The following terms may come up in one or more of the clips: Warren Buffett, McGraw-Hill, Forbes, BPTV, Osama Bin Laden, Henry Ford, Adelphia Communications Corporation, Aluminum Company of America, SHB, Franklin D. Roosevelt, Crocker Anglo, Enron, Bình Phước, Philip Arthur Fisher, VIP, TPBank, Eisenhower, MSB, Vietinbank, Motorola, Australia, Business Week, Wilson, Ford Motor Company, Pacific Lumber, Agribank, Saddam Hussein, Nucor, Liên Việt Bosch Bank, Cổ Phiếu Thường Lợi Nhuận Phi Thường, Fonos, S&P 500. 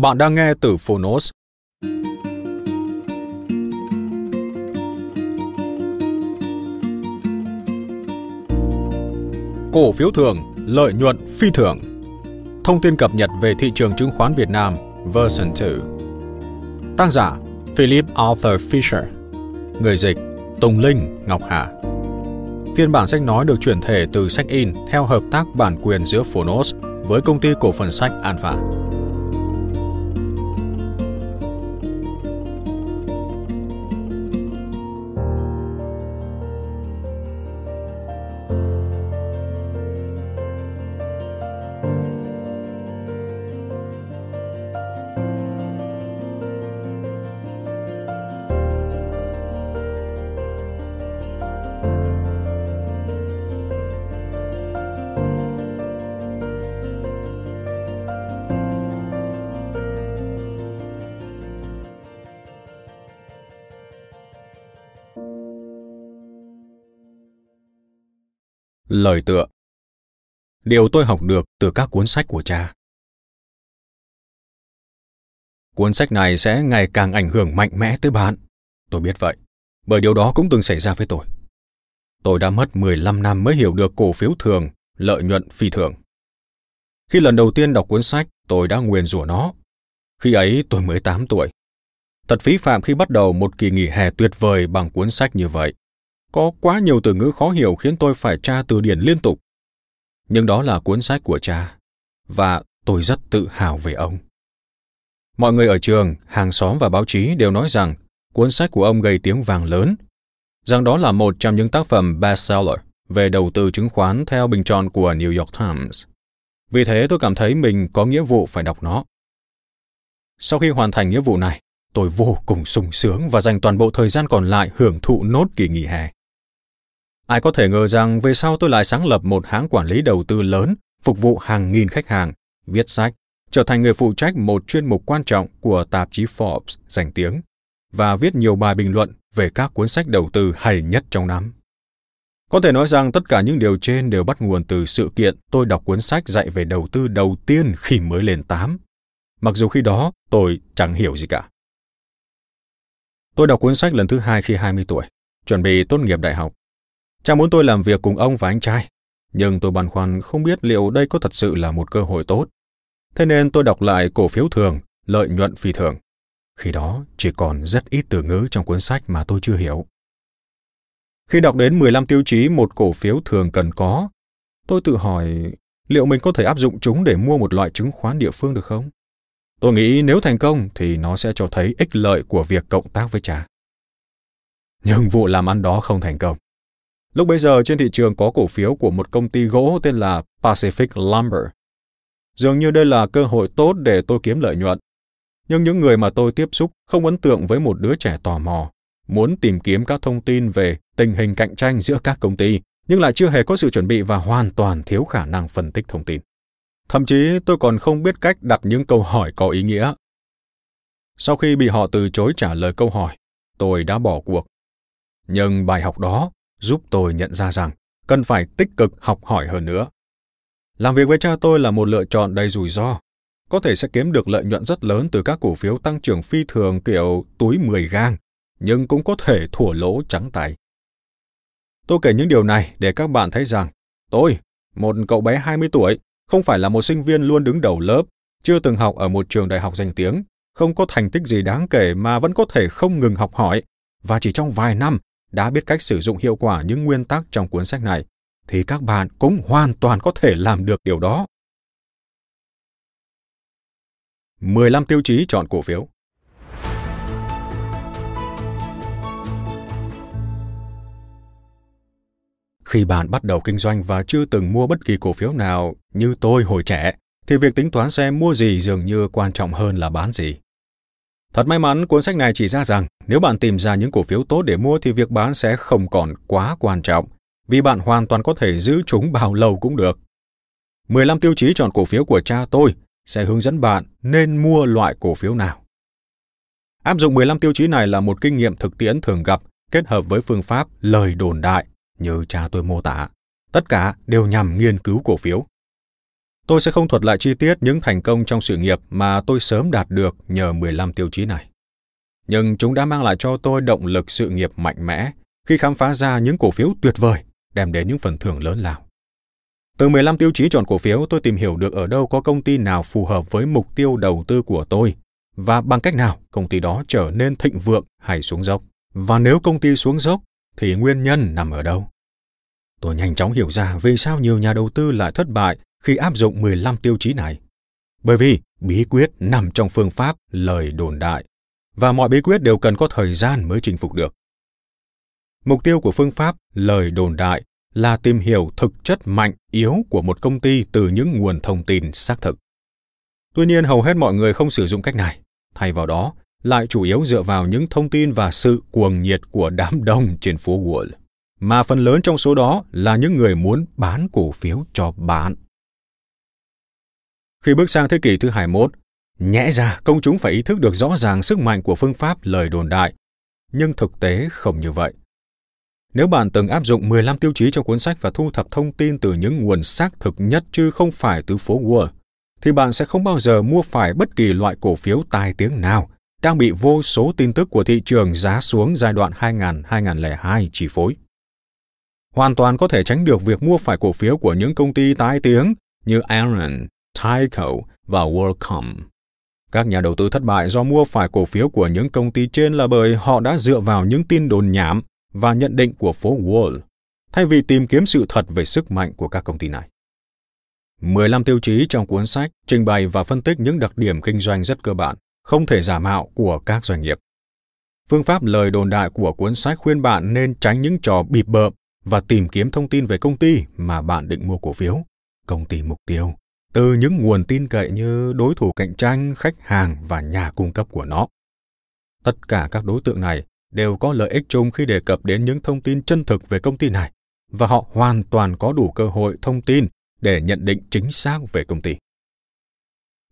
Bạn đang nghe từ Fonos. Cổ phiếu thường, lợi nhuận phi thường. Thông tin cập nhật về thị trường chứng khoán Việt Nam, version 2. Tác giả Philip Arthur Fisher. Người dịch Tùng Linh, Ngọc Hà. Phiên bản sách nói được chuyển thể từ sách in theo hợp tác bản quyền giữa Fonos với công ty cổ phần sách Alpha. Lời tựa. Điều tôi học được từ các cuốn sách của cha. Cuốn sách này sẽ ngày càng ảnh hưởng mạnh mẽ tới bạn. Tôi biết vậy, bởi điều đó cũng từng xảy ra với tôi. Tôi đã mất 15 năm mới hiểu được cổ phiếu thường, lợi nhuận phi thường. Khi lần đầu tiên đọc cuốn sách, tôi đã nguyền rủa nó. Khi ấy, tôi mới 8 tuổi. Thật phí phạm khi bắt đầu một kỳ nghỉ hè tuyệt vời bằng cuốn sách như vậy. Có quá nhiều từ ngữ khó hiểu khiến tôi phải tra từ điển liên tục. Nhưng đó là cuốn sách của cha, và tôi rất tự hào về ông. Mọi người ở trường, hàng xóm và báo chí đều nói rằng cuốn sách của ông gây tiếng vang lớn, rằng đó là một trong những tác phẩm bestseller về đầu tư chứng khoán theo bình chọn của New York Times. Vì thế tôi cảm thấy mình có nghĩa vụ phải đọc nó. Sau khi hoàn thành nghĩa vụ này, tôi vô cùng sung sướng và dành toàn bộ thời gian còn lại hưởng thụ nốt kỳ nghỉ hè. Ai có thể ngờ rằng về sau tôi lại sáng lập một hãng quản lý đầu tư lớn, phục vụ hàng nghìn khách hàng, viết sách, trở thành người phụ trách một chuyên mục quan trọng của tạp chí Forbes danh tiếng, và viết nhiều bài bình luận về các cuốn sách đầu tư hay nhất trong năm. Có thể nói rằng tất cả những điều trên đều bắt nguồn từ sự kiện tôi đọc cuốn sách dạy về đầu tư đầu tiên khi mới lên 8. Mặc dù khi đó tôi chẳng hiểu gì cả. Tôi đọc cuốn sách lần thứ 2 khi 20 tuổi, chuẩn bị tốt nghiệp đại học. Cha muốn tôi làm việc cùng ông và anh trai, nhưng tôi băn khoăn không biết liệu đây có thật sự là một cơ hội tốt. Thế nên tôi đọc lại cổ phiếu thường, lợi nhuận phi thường. Khi đó chỉ còn rất ít từ ngữ trong cuốn sách mà tôi chưa hiểu. Khi đọc đến 15 tiêu chí một cổ phiếu thường cần có, tôi tự hỏi liệu mình có thể áp dụng chúng để mua một loại chứng khoán địa phương được không? Tôi nghĩ nếu thành công thì nó sẽ cho thấy ích lợi của việc cộng tác với cha. Nhưng vụ làm ăn đó không thành công. Lúc bấy giờ trên thị trường có cổ phiếu của một công ty gỗ tên là Pacific Lumber. Dường như đây là cơ hội tốt để tôi kiếm lợi nhuận. Nhưng những người mà tôi tiếp xúc không ấn tượng với một đứa trẻ tò mò, muốn tìm kiếm các thông tin về tình hình cạnh tranh giữa các công ty, nhưng lại chưa hề có sự chuẩn bị và hoàn toàn thiếu khả năng phân tích thông tin. Thậm chí tôi còn không biết cách đặt những câu hỏi có ý nghĩa. Sau khi bị họ từ chối trả lời câu hỏi, tôi đã bỏ cuộc. Nhưng bài học đó giúp tôi nhận ra rằng cần phải tích cực học hỏi hơn nữa. Làm việc với cha tôi là một lựa chọn đầy rủi ro. Có thể sẽ kiếm được lợi nhuận rất lớn từ các cổ phiếu tăng trưởng phi thường kiểu túi 10 gang, nhưng cũng có thể thua lỗ trắng tay. Tôi kể những điều này để các bạn thấy rằng tôi, một cậu bé 20 tuổi, không phải là một sinh viên luôn đứng đầu lớp, chưa từng học ở một trường đại học danh tiếng, không có thành tích gì đáng kể mà vẫn có thể không ngừng học hỏi, và chỉ trong vài năm đã biết cách sử dụng hiệu quả những nguyên tắc trong cuốn sách này, thì các bạn cũng hoàn toàn có thể làm được điều đó. 15 tiêu chí chọn cổ phiếu. Khi bạn bắt đầu kinh doanh và chưa từng mua bất kỳ cổ phiếu nào như tôi hồi trẻ, thì việc tính toán xem mua gì dường như quan trọng hơn là bán gì. Thật may mắn, cuốn sách này chỉ ra rằng nếu bạn tìm ra những cổ phiếu tốt để mua thì việc bán sẽ không còn quá quan trọng, vì bạn hoàn toàn có thể giữ chúng bao lâu cũng được. 15 tiêu chí chọn cổ phiếu của cha tôi sẽ hướng dẫn bạn nên mua loại cổ phiếu nào. Áp dụng 15 tiêu chí này là một kinh nghiệm thực tiễn thường gặp kết hợp với phương pháp lời đồn đại như cha tôi mô tả. Tất cả đều nhằm nghiên cứu cổ phiếu. Tôi sẽ không thuật lại chi tiết những thành công trong sự nghiệp mà tôi sớm đạt được nhờ 15 tiêu chí này. Nhưng chúng đã mang lại cho tôi động lực sự nghiệp mạnh mẽ khi khám phá ra những cổ phiếu tuyệt vời, đem đến những phần thưởng lớn lao. Từ 15 tiêu chí chọn cổ phiếu, tôi tìm hiểu được ở đâu có công ty nào phù hợp với mục tiêu đầu tư của tôi và bằng cách nào công ty đó trở nên thịnh vượng hay xuống dốc. Và nếu công ty xuống dốc, thì nguyên nhân nằm ở đâu? Tôi nhanh chóng hiểu ra vì sao nhiều nhà đầu tư lại thất bại khi áp dụng 15 tiêu chí này. Bởi vì bí quyết nằm trong phương pháp lời đồn đại, và mọi bí quyết đều cần có thời gian mới chinh phục được. Mục tiêu của phương pháp lời đồn đại là tìm hiểu thực chất mạnh yếu của một công ty từ những nguồn thông tin xác thực. Tuy nhiên, hầu hết mọi người không sử dụng cách này, thay vào đó lại chủ yếu dựa vào những thông tin và sự cuồng nhiệt của đám đông trên phố Wall, mà phần lớn trong số đó là những người muốn bán cổ phiếu cho bạn. Khi bước sang thế kỷ thứ 21, nhẽ ra công chúng phải ý thức được rõ ràng sức mạnh của phương pháp lời đồn đại, nhưng thực tế không như vậy. Nếu bạn từng áp dụng 15 tiêu chí trong cuốn sách và thu thập thông tin từ những nguồn xác thực nhất chứ không phải từ phố Wall, thì bạn sẽ không bao giờ mua phải bất kỳ loại cổ phiếu tai tiếng nào đang bị vô số tin tức của thị trường giá xuống giai đoạn 2000-2002 chi phối. Hoàn toàn có thể tránh được việc mua phải cổ phiếu của những công ty tai tiếng như Enron, Tyco và WorldCom. Các nhà đầu tư thất bại do mua phải cổ phiếu của những công ty trên là bởi họ đã dựa vào những tin đồn nhảm và nhận định của phố Wall, thay vì tìm kiếm sự thật về sức mạnh của các công ty này. 15 tiêu chí trong cuốn sách trình bày và phân tích những đặc điểm kinh doanh rất cơ bản, không thể giả mạo của các doanh nghiệp. Phương pháp lời đồn đại của cuốn sách khuyên bạn nên tránh những trò bịp bợm và tìm kiếm thông tin về công ty mà bạn định mua cổ phiếu, công ty mục tiêu, từ những nguồn tin cậy như đối thủ cạnh tranh, khách hàng và nhà cung cấp của nó. Tất cả các đối tượng này đều có lợi ích chung khi đề cập đến những thông tin chân thực về công ty này, và họ hoàn toàn có đủ cơ hội thông tin để nhận định chính xác về công ty.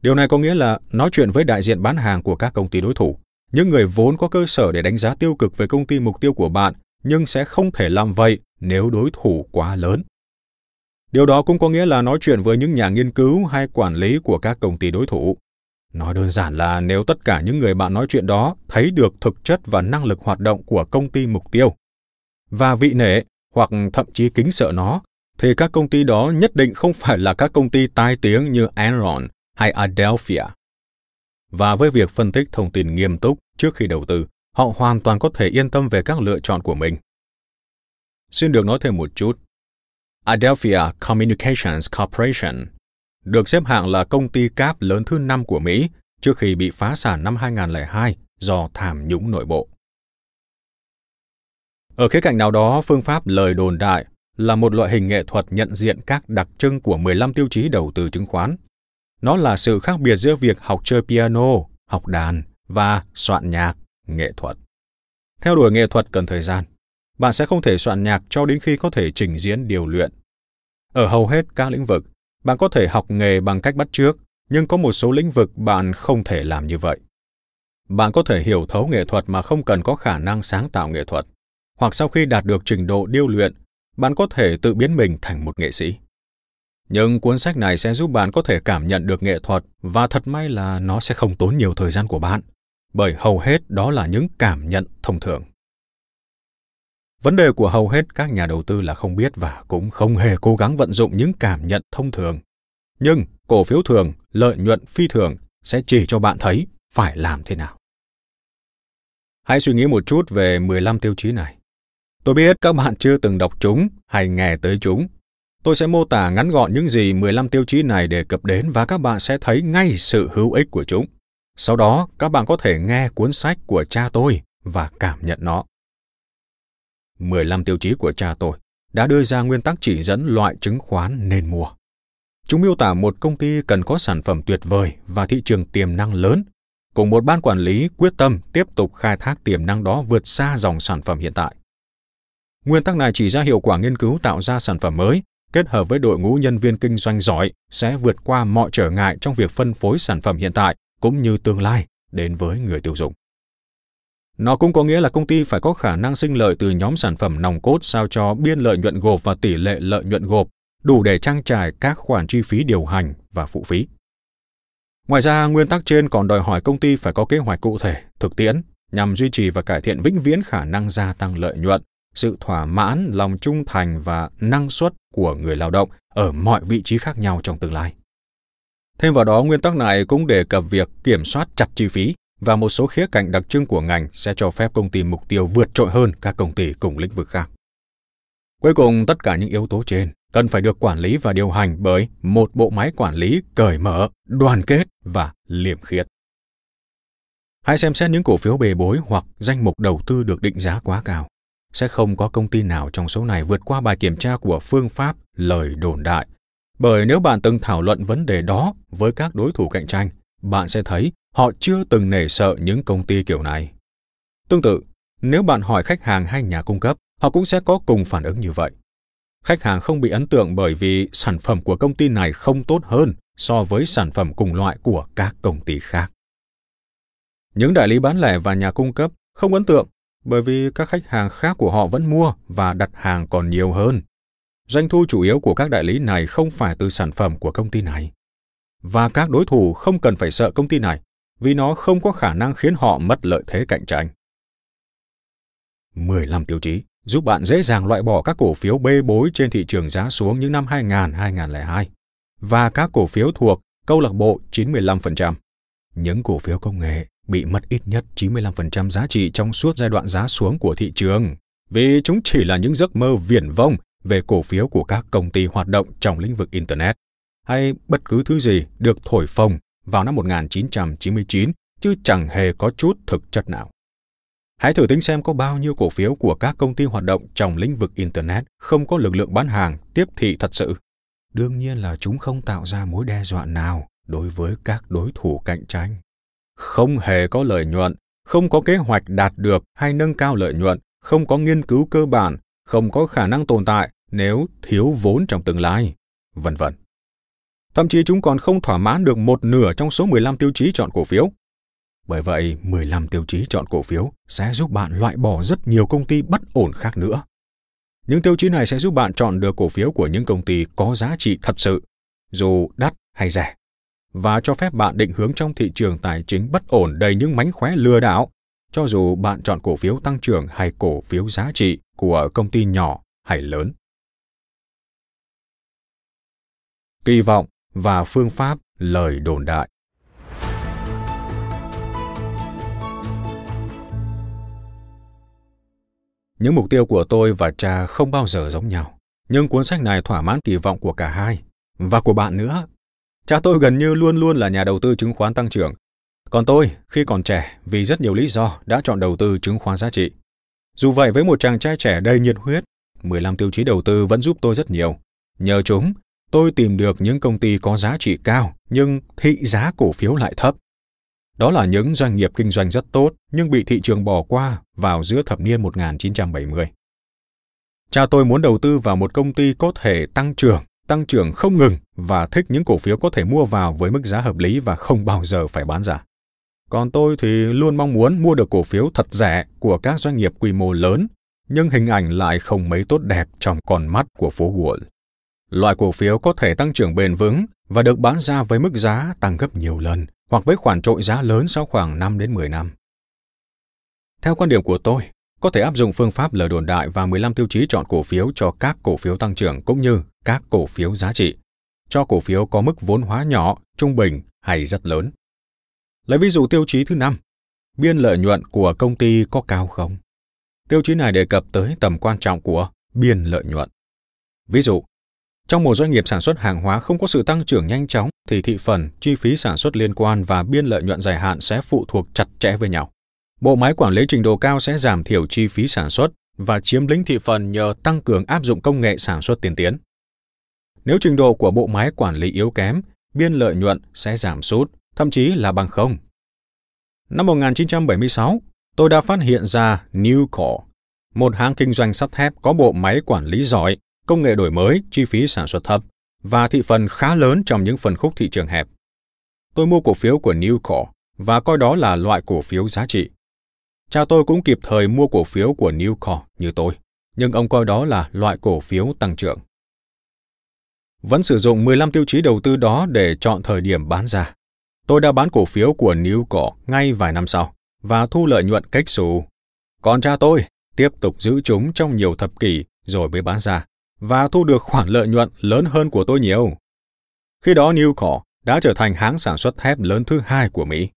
Điều này có nghĩa là nói chuyện với đại diện bán hàng của các công ty đối thủ, những người vốn có cơ sở để đánh giá tiêu cực về công ty mục tiêu của bạn, nhưng sẽ không thể làm vậy nếu đối thủ quá lớn. Điều đó cũng có nghĩa là nói chuyện với những nhà nghiên cứu hay quản lý của các công ty đối thủ. Nói đơn giản là nếu tất cả những người bạn nói chuyện đó thấy được thực chất và năng lực hoạt động của công ty mục tiêu và vị nể hoặc thậm chí kính sợ nó, thì các công ty đó nhất định không phải là các công ty tai tiếng như Enron hay Adelphia. Và với việc phân tích thông tin nghiêm túc trước khi đầu tư, họ hoàn toàn có thể yên tâm về các lựa chọn của mình. Xin được nói thêm một chút. Adelphia Communications Corporation được xếp hạng là công ty cáp lớn thứ 5 của Mỹ trước khi bị phá sản năm 2002 do tham nhũng nội bộ. Ở khía cạnh nào đó, phương pháp lời đồn đại là một loại hình nghệ thuật nhận diện các đặc trưng của 15 tiêu chí đầu tư chứng khoán. Nó là sự khác biệt giữa việc học chơi piano, học đàn và soạn nhạc, nghệ thuật. Theo đuổi nghệ thuật cần thời gian. Bạn sẽ không thể soạn nhạc cho đến khi có thể trình diễn điều luyện. Ở hầu hết các lĩnh vực, bạn có thể học nghề bằng cách bắt chước, nhưng có một số lĩnh vực bạn không thể làm như vậy. Bạn có thể hiểu thấu nghệ thuật mà không cần có khả năng sáng tạo nghệ thuật, hoặc sau khi đạt được trình độ điêu luyện, bạn có thể tự biến mình thành một nghệ sĩ. Nhưng cuốn sách này sẽ giúp bạn có thể cảm nhận được nghệ thuật, và thật may là nó sẽ không tốn nhiều thời gian của bạn, bởi hầu hết đó là những cảm nhận thông thường. Vấn đề của hầu hết các nhà đầu tư là không biết và cũng không hề cố gắng vận dụng những cảm nhận thông thường. Nhưng cổ phiếu thường, lợi nhuận phi thường sẽ chỉ cho bạn thấy phải làm thế nào. Hãy suy nghĩ một chút về 15 tiêu chí này. Tôi biết các bạn chưa từng đọc chúng hay nghe tới chúng. Tôi sẽ mô tả ngắn gọn những gì 15 tiêu chí này đề cập đến và các bạn sẽ thấy ngay sự hữu ích của chúng. Sau đó, các bạn có thể nghe cuốn sách của cha tôi và cảm nhận nó. 15 tiêu chí của cha tôi đã đưa ra nguyên tắc chỉ dẫn loại chứng khoán nên mua. Chúng miêu tả một công ty cần có sản phẩm tuyệt vời và thị trường tiềm năng lớn, cùng một ban quản lý quyết tâm tiếp tục khai thác tiềm năng đó vượt xa dòng sản phẩm hiện tại. Nguyên tắc này chỉ ra hiệu quả nghiên cứu tạo ra sản phẩm mới, kết hợp với đội ngũ nhân viên kinh doanh giỏi sẽ vượt qua mọi trở ngại trong việc phân phối sản phẩm hiện tại cũng như tương lai đến với người tiêu dùng. Nó cũng có nghĩa là công ty phải có khả năng sinh lợi từ nhóm sản phẩm nòng cốt sao cho biên lợi nhuận gộp và tỷ lệ lợi nhuận gộp đủ để trang trải các khoản chi phí điều hành và phụ phí. Ngoài ra, nguyên tắc trên còn đòi hỏi công ty phải có kế hoạch cụ thể, thực tiễn nhằm duy trì và cải thiện vĩnh viễn khả năng gia tăng lợi nhuận, sự thỏa mãn, lòng trung thành và năng suất của người lao động ở mọi vị trí khác nhau trong tương lai. Thêm vào đó, nguyên tắc này cũng đề cập việc kiểm soát chặt chi phí và một số khía cạnh đặc trưng của ngành sẽ cho phép công ty mục tiêu vượt trội hơn các công ty cùng lĩnh vực khác. Cuối cùng, tất cả những yếu tố trên cần phải được quản lý và điều hành bởi một bộ máy quản lý cởi mở, đoàn kết và liêm khiết. Hãy xem xét những cổ phiếu bề bối hoặc danh mục đầu tư được định giá quá cao. Sẽ không có công ty nào trong số này vượt qua bài kiểm tra của phương pháp lời đồn đại. Bởi nếu bạn từng thảo luận vấn đề đó với các đối thủ cạnh tranh, bạn sẽ thấy họ chưa từng nể sợ những công ty kiểu này. Tương tự, nếu bạn hỏi khách hàng hay nhà cung cấp, họ cũng sẽ có cùng phản ứng như vậy. Khách hàng không bị ấn tượng bởi vì sản phẩm của công ty này không tốt hơn so với sản phẩm cùng loại của các công ty khác. Những đại lý bán lẻ và nhà cung cấp không ấn tượng bởi vì các khách hàng khác của họ vẫn mua và đặt hàng còn nhiều hơn. Doanh thu chủ yếu của các đại lý này không phải từ sản phẩm của công ty này. Và các đối thủ không cần phải sợ công ty này vì nó không có khả năng khiến họ mất lợi thế cạnh tranh. 15 tiêu chí giúp bạn dễ dàng loại bỏ các cổ phiếu bê bối trên thị trường giá xuống những năm 2000-2002 và các cổ phiếu thuộc câu lạc bộ 95%. Những cổ phiếu công nghệ bị mất ít nhất 95% giá trị trong suốt giai đoạn giá xuống của thị trường vì chúng chỉ là những giấc mơ viển vông về cổ phiếu của các công ty hoạt động trong lĩnh vực Internet hay bất cứ thứ gì được thổi phồng vào năm 1999 chứ chẳng hề có chút thực chất nào. Hãy thử tính xem có bao nhiêu cổ phiếu của các công ty hoạt động trong lĩnh vực Internet không có lực lượng bán hàng tiếp thị thật sự. Đương nhiên là chúng không tạo ra mối đe dọa nào đối với các đối thủ cạnh tranh. Không hề có lợi nhuận, không có kế hoạch đạt được hay nâng cao lợi nhuận, không có nghiên cứu cơ bản, không có khả năng tồn tại nếu thiếu vốn trong tương lai, vân vân. Thậm chí chúng còn không thỏa mãn được một nửa trong số 15 tiêu chí chọn cổ phiếu. Bởi vậy, 15 tiêu chí chọn cổ phiếu sẽ giúp bạn loại bỏ rất nhiều công ty bất ổn khác nữa. Những tiêu chí này sẽ giúp bạn chọn được cổ phiếu của những công ty có giá trị thật sự, dù đắt hay rẻ, và cho phép bạn định hướng trong thị trường tài chính bất ổn đầy những mánh khóe lừa đảo, cho dù bạn chọn cổ phiếu tăng trưởng hay cổ phiếu giá trị của công ty nhỏ hay lớn. Kỳ vọng và phương pháp lời đồn đại. Những mục tiêu của tôi và cha không bao giờ giống nhau, nhưng cuốn sách này thỏa mãn kỳ vọng của cả hai, và của bạn nữa. Cha tôi gần như luôn luôn là nhà đầu tư chứng khoán tăng trưởng, còn tôi, khi còn trẻ, vì rất nhiều lý do đã chọn đầu tư chứng khoán giá trị. Dù vậy, với một chàng trai trẻ đầy nhiệt huyết, 15 tiêu chí đầu tư vẫn giúp tôi rất nhiều. Nhờ chúng, tôi tìm được những công ty có giá trị cao nhưng thị giá cổ phiếu lại thấp. Đó là những doanh nghiệp kinh doanh rất tốt nhưng bị thị trường bỏ qua vào giữa thập niên 1970. Cha tôi muốn đầu tư vào một công ty có thể tăng trưởng không ngừng và thích những cổ phiếu có thể mua vào với mức giá hợp lý và không bao giờ phải bán ra. Còn tôi thì luôn mong muốn mua được cổ phiếu thật rẻ của các doanh nghiệp quy mô lớn, nhưng hình ảnh lại không mấy tốt đẹp trong con mắt của phố Wall. Loại cổ phiếu có thể tăng trưởng bền vững và được bán ra với mức giá tăng gấp nhiều lần hoặc với khoản trội giá lớn sau khoảng 5 đến 10 năm. Theo quan điểm của tôi, Có thể áp dụng phương pháp lời đồn đại và 15 tiêu chí chọn cổ phiếu cho các cổ phiếu tăng trưởng cũng như các cổ phiếu giá trị, cho cổ phiếu có mức vốn hóa nhỏ, trung bình hay rất lớn. Lấy ví dụ tiêu chí thứ 5, biên lợi nhuận của công ty có cao không? Tiêu chí này đề cập tới tầm quan trọng của biên lợi nhuận. Ví dụ, trong một doanh nghiệp sản xuất hàng hóa không có sự tăng trưởng nhanh chóng thì thị phần, chi phí sản xuất liên quan và biên lợi nhuận dài hạn sẽ phụ thuộc chặt chẽ với nhau. Bộ máy quản lý trình độ cao sẽ giảm thiểu chi phí sản xuất và chiếm lĩnh thị phần nhờ tăng cường áp dụng công nghệ sản xuất tiên tiến. Nếu trình độ của bộ máy quản lý yếu kém, biên lợi nhuận sẽ giảm sút, thậm chí là bằng không. Năm 1976, tôi đã phát hiện ra Nucor, một hãng kinh doanh sắt thép có bộ máy quản lý giỏi, công nghệ đổi mới, chi phí sản xuất thấp và thị phần khá lớn trong những phân khúc thị trường hẹp. Tôi mua cổ phiếu của Nucor và coi đó là loại cổ phiếu giá trị. Cha tôi cũng kịp thời mua cổ phiếu của Nucor như tôi, nhưng ông coi đó là loại cổ phiếu tăng trưởng. Vẫn sử dụng 15 tiêu chí đầu tư đó để chọn thời điểm bán ra. Tôi đã bán cổ phiếu của Nucor ngay vài năm sau và thu lợi nhuận kếch xù. Còn cha tôi tiếp tục giữ chúng trong nhiều thập kỷ rồi mới bán ra và thu được khoản lợi nhuận lớn hơn của tôi nhiều. Khi đó Nucor đã trở thành hãng sản xuất thép lớn thứ hai của Mỹ.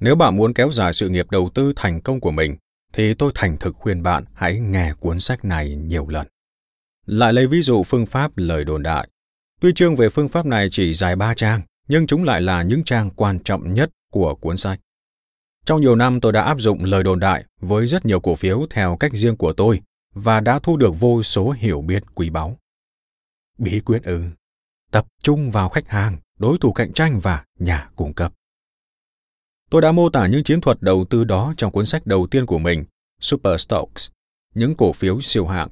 Nếu bạn muốn kéo dài sự nghiệp đầu tư thành công của mình, thì tôi thành thực khuyên bạn hãy nghe cuốn sách này nhiều lần. Lại lấy ví dụ phương pháp lời đồn đại. Tuy chương về phương pháp này chỉ dài 3 trang, nhưng chúng lại là những trang quan trọng nhất của cuốn sách. Trong nhiều năm tôi đã áp dụng lời đồn đại với rất nhiều cổ phiếu theo cách riêng của tôi và đã thu được vô số hiểu biết quý báu. Bí quyết tập trung vào khách hàng, đối thủ cạnh tranh và nhà cung cấp. Tôi đã mô tả những chiến thuật đầu tư đó trong cuốn sách đầu tiên của mình, Super Stocks, những cổ phiếu siêu hạng,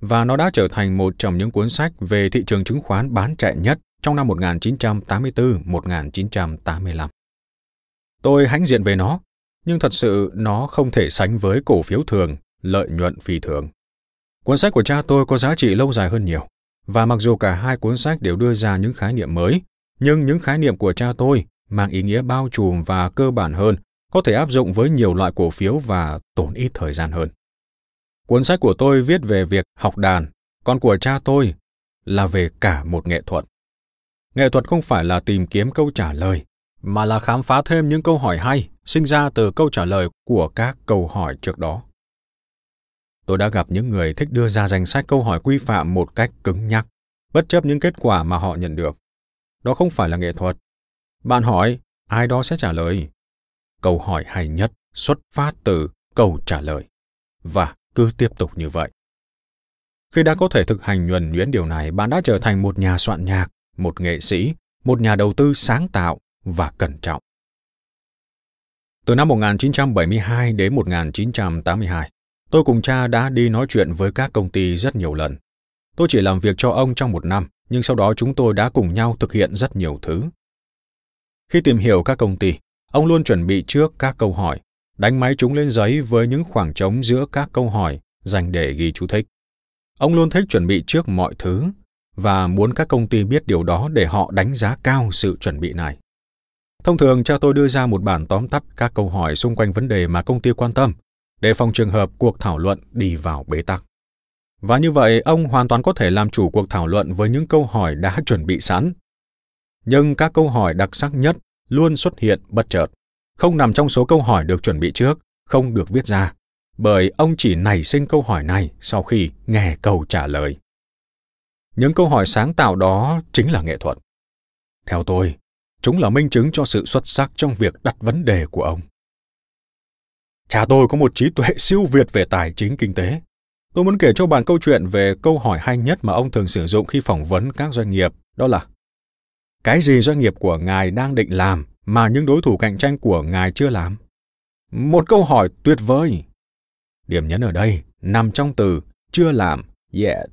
và nó đã trở thành một trong những cuốn sách về thị trường chứng khoán bán chạy nhất trong năm 1984-1985. Tôi hãnh diện về nó, nhưng thật sự nó không thể sánh với cổ phiếu thường, lợi nhuận phi thường. Cuốn sách của cha tôi có giá trị lâu dài hơn nhiều, và mặc dù cả hai cuốn sách đều đưa ra những khái niệm mới, nhưng những khái niệm của cha tôi mang ý nghĩa bao trùm và cơ bản hơn, có thể áp dụng với nhiều loại cổ phiếu và tốn ít thời gian hơn. Cuốn sách của tôi viết về việc học đàn, còn của cha tôi là về cả một nghệ thuật. Nghệ thuật không phải là tìm kiếm câu trả lời, mà là khám phá thêm những câu hỏi hay sinh ra từ câu trả lời của các câu hỏi trước đó. Tôi đã gặp những người thích đưa ra danh sách câu hỏi quy phạm một cách cứng nhắc, bất chấp những kết quả mà họ nhận được. Đó không phải là nghệ thuật. Bạn hỏi, ai đó sẽ trả lời. Câu hỏi hay nhất xuất phát từ câu trả lời. Và cứ tiếp tục như vậy. Khi đã có thể thực hành nhuần nhuyễn điều này, bạn đã trở thành một nhà soạn nhạc, một nghệ sĩ, một nhà đầu tư sáng tạo và cẩn trọng. Từ năm 1972 đến 1982, tôi cùng cha đã đi nói chuyện với các công ty rất nhiều lần. Tôi chỉ làm việc cho ông trong một năm, nhưng sau đó chúng tôi đã cùng nhau thực hiện rất nhiều thứ. Khi tìm hiểu các công ty, ông luôn chuẩn bị trước các câu hỏi, đánh máy chúng lên giấy với những khoảng trống giữa các câu hỏi dành để ghi chú thích. Ông luôn thích chuẩn bị trước mọi thứ và muốn các công ty biết điều đó để họ đánh giá cao sự chuẩn bị này. Thông thường, cha tôi đưa ra một bản tóm tắt các câu hỏi xung quanh vấn đề mà công ty quan tâm, để phòng trường hợp cuộc thảo luận đi vào bế tắc. Và như vậy, ông hoàn toàn có thể làm chủ cuộc thảo luận với những câu hỏi đã chuẩn bị sẵn. Nhưng các câu hỏi đặc sắc nhất luôn xuất hiện bất chợt, không nằm trong số câu hỏi được chuẩn bị trước, không được viết ra, bởi ông chỉ nảy sinh câu hỏi này sau khi nghe câu trả lời. Những câu hỏi sáng tạo đó chính là nghệ thuật. Theo tôi, chúng là minh chứng cho sự xuất sắc trong việc đặt vấn đề của ông. Cha tôi có một trí tuệ siêu việt về tài chính kinh tế. Tôi muốn kể cho bạn câu chuyện về câu hỏi hay nhất mà ông thường sử dụng khi phỏng vấn các doanh nghiệp, đó là: cái gì doanh nghiệp của ngài đang định làm mà những đối thủ cạnh tranh của ngài chưa làm? Một câu hỏi tuyệt vời. Điểm nhấn ở đây nằm trong từ chưa làm, yet.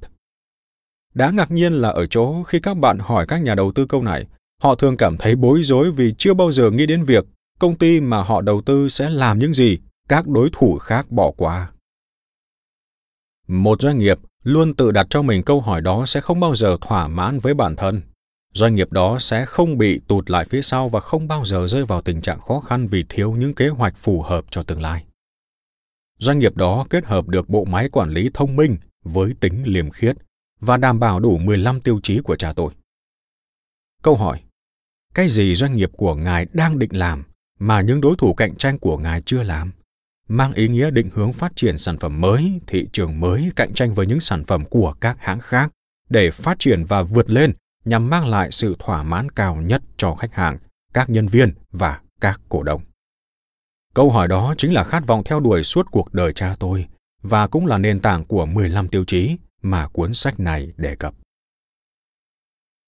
Đáng ngạc nhiên là ở chỗ khi các bạn hỏi các nhà đầu tư câu này, họ thường cảm thấy bối rối vì chưa bao giờ nghĩ đến việc công ty mà họ đầu tư sẽ làm những gì các đối thủ khác bỏ qua. Một doanh nghiệp luôn tự đặt cho mình câu hỏi đó sẽ không bao giờ thỏa mãn với bản thân. Doanh nghiệp đó sẽ không bị tụt lại phía sau và không bao giờ rơi vào tình trạng khó khăn vì thiếu những kế hoạch phù hợp cho tương lai. doanh nghiệp đó kết hợp được bộ máy quản lý thông minh với tính liêm khiết và đảm bảo đủ 15 tiêu chí của cha tôi. Câu hỏi: cái gì doanh nghiệp của ngài đang định làm mà những đối thủ cạnh tranh của ngài chưa làm, mang ý nghĩa định hướng phát triển sản phẩm mới, thị trường mới, cạnh tranh với những sản phẩm của các hãng khác để phát triển và vượt lên nhằm mang lại sự thỏa mãn cao nhất cho khách hàng, các nhân viên và các cổ đông? Câu hỏi đó chính là khát vọng theo đuổi suốt cuộc đời cha tôi và cũng là nền tảng của 15 tiêu chí mà cuốn sách này đề cập.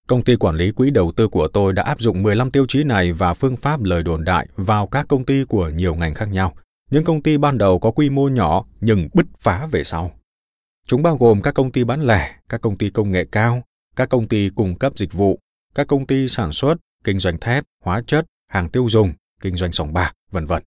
Công ty quản lý quỹ đầu tư của tôi đã áp dụng 15 tiêu chí này và phương pháp lời đồn đại vào các công ty của nhiều ngành khác nhau. Những công ty ban đầu có quy mô nhỏ nhưng bứt phá về sau. Chúng bao gồm các công ty bán lẻ, các công ty công nghệ cao, các công ty cung cấp dịch vụ, các công ty sản xuất, kinh doanh thép, hóa chất, hàng tiêu dùng, kinh doanh sòng bạc, vân vân.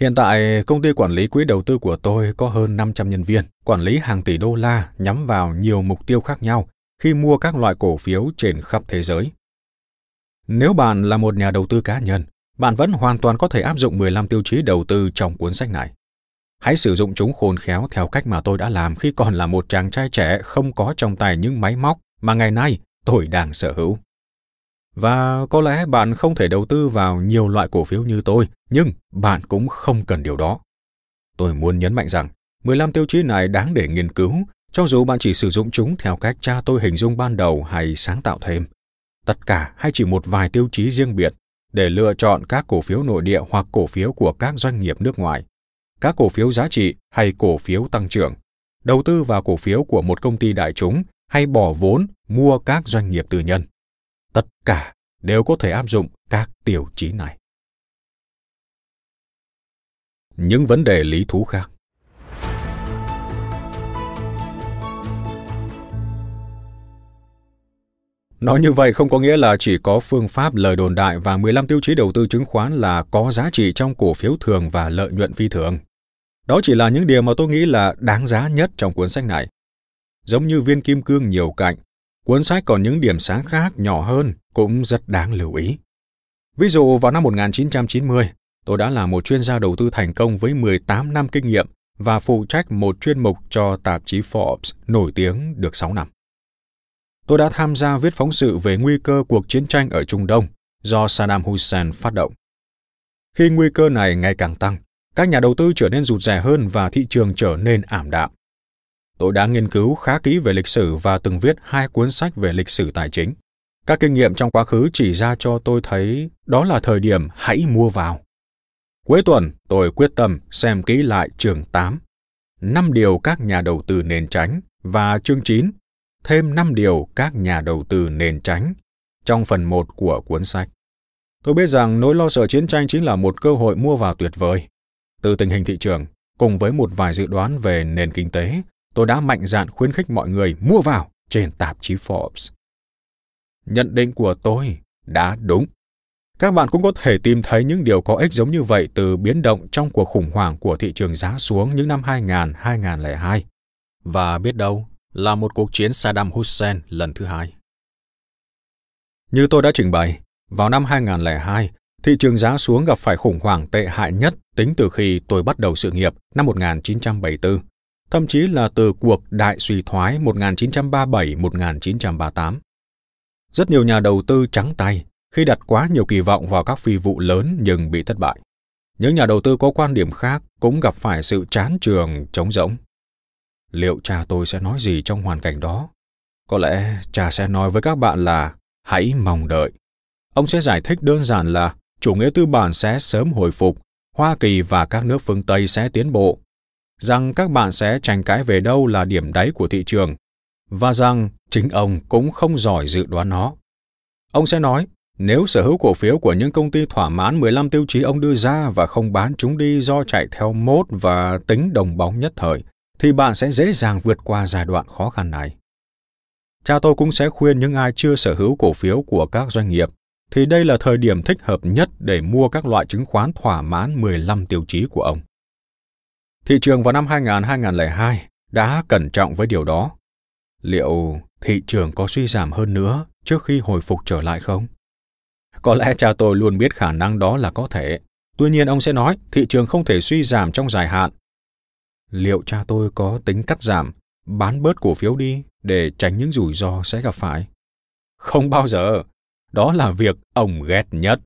Hiện tại, công ty quản lý quỹ đầu tư của tôi có hơn 500 nhân viên, quản lý hàng tỷ đô la nhắm vào nhiều mục tiêu khác nhau khi mua các loại cổ phiếu trên khắp thế giới. Nếu bạn là một nhà đầu tư cá nhân, bạn vẫn hoàn toàn có thể áp dụng 15 tiêu chí đầu tư trong cuốn sách này. Hãy sử dụng chúng khôn khéo theo cách mà tôi đã làm khi còn là một chàng trai trẻ không có trong tay những máy móc mà ngày nay tôi đang sở hữu. Và có lẽ bạn không thể đầu tư vào nhiều loại cổ phiếu như tôi, nhưng bạn cũng không cần điều đó. Tôi muốn nhấn mạnh rằng 15 tiêu chí này đáng để nghiên cứu, cho dù bạn chỉ sử dụng chúng theo cách cha tôi hình dung ban đầu hay sáng tạo thêm. Tất cả hay chỉ một vài tiêu chí riêng biệt để lựa chọn các cổ phiếu nội địa hoặc cổ phiếu của các doanh nghiệp nước ngoài, các cổ phiếu giá trị hay cổ phiếu tăng trưởng, đầu tư vào cổ phiếu của một công ty đại chúng hay bỏ vốn mua các doanh nghiệp tư nhân. Tất cả đều có thể áp dụng các tiêu chí này. Những vấn đề lý thú khác. Nói như vậy không có nghĩa là chỉ có phương pháp lời đồn đại và 15 tiêu chí đầu tư chứng khoán là có giá trị trong cổ phiếu thường và lợi nhuận phi thường. Đó chỉ là những điều mà tôi nghĩ là đáng giá nhất trong cuốn sách này. Giống như viên kim cương nhiều cạnh, cuốn sách còn những điểm sáng khác nhỏ hơn cũng rất đáng lưu ý. Ví dụ vào năm 1990, tôi đã là một chuyên gia đầu tư thành công với 18 năm kinh nghiệm và phụ trách một chuyên mục cho tạp chí Forbes nổi tiếng được 6 năm. Tôi đã tham gia viết phóng sự về nguy cơ cuộc chiến tranh ở Trung Đông do Saddam Hussein phát động. Khi nguy cơ này ngày càng tăng, các nhà đầu tư trở nên rụt rè hơn và thị trường trở nên ảm đạm. Tôi đã nghiên cứu khá kỹ về lịch sử và từng viết 2 cuốn sách về lịch sử tài chính. Các kinh nghiệm trong quá khứ chỉ ra cho tôi thấy đó là thời điểm hãy mua vào. Cuối tuần, tôi quyết tâm xem kỹ lại chương 8, 5 điều các nhà đầu tư nên tránh và chương 9, thêm 5 điều các nhà đầu tư nên tránh trong phần 1 của cuốn sách. Tôi biết rằng nỗi lo sợ chiến tranh chính là một cơ hội mua vào tuyệt vời. Từ tình hình thị trường, cùng với một vài dự đoán về nền kinh tế, tôi đã mạnh dạn khuyến khích mọi người mua vào trên tạp chí Forbes. Nhận định của tôi đã đúng. Các bạn cũng có thể tìm thấy những điều có ích giống như vậy từ biến động trong cuộc khủng hoảng của thị trường giá xuống những năm 2000-2002. Và biết đâu, là một cuộc chiến Saddam Hussein lần thứ 2. Như tôi đã trình bày, vào năm 2002, thị trường giá xuống gặp phải khủng hoảng tệ hại nhất tính từ khi tôi bắt đầu sự nghiệp năm 1974, thậm chí là từ cuộc đại suy thoái 1937-1938. Rất nhiều nhà đầu tư trắng tay khi đặt quá nhiều kỳ vọng vào các phi vụ lớn nhưng bị thất bại. Những nhà đầu tư có quan điểm khác cũng gặp phải sự chán trường, trống rỗng. Liệu cha tôi sẽ nói gì trong hoàn cảnh đó? Có lẽ cha sẽ nói với các bạn là hãy mong đợi. Ông sẽ giải thích đơn giản là chủ nghĩa tư bản sẽ sớm hồi phục, Hoa Kỳ và các nước phương Tây sẽ tiến bộ, rằng các bạn sẽ tranh cãi về đâu là điểm đáy của thị trường, và rằng chính ông cũng không giỏi dự đoán nó. Ông sẽ nói, nếu sở hữu cổ phiếu của những công ty thỏa mãn 15 tiêu chí ông đưa ra và không bán chúng đi do chạy theo mốt và tính đồng bóng nhất thời, thì bạn sẽ dễ dàng vượt qua giai đoạn khó khăn này. Cha tôi cũng sẽ khuyên những ai chưa sở hữu cổ phiếu của các doanh nghiệp, thì đây là thời điểm thích hợp nhất để mua các loại chứng khoán thỏa mãn 15 tiêu chí của ông. Thị trường vào năm 2000-2002 đã cẩn trọng với điều đó. Liệu thị trường có suy giảm hơn nữa trước khi hồi phục trở lại không? Có lẽ cha tôi luôn biết khả năng đó là có thể. Tuy nhiên ông sẽ nói thị trường không thể suy giảm trong dài hạn, liệu cha tôi có tính cắt giảm, bán bớt cổ phiếu đi để tránh những rủi ro sẽ gặp phải? Không bao giờ. Đó là việc ông ghét nhất.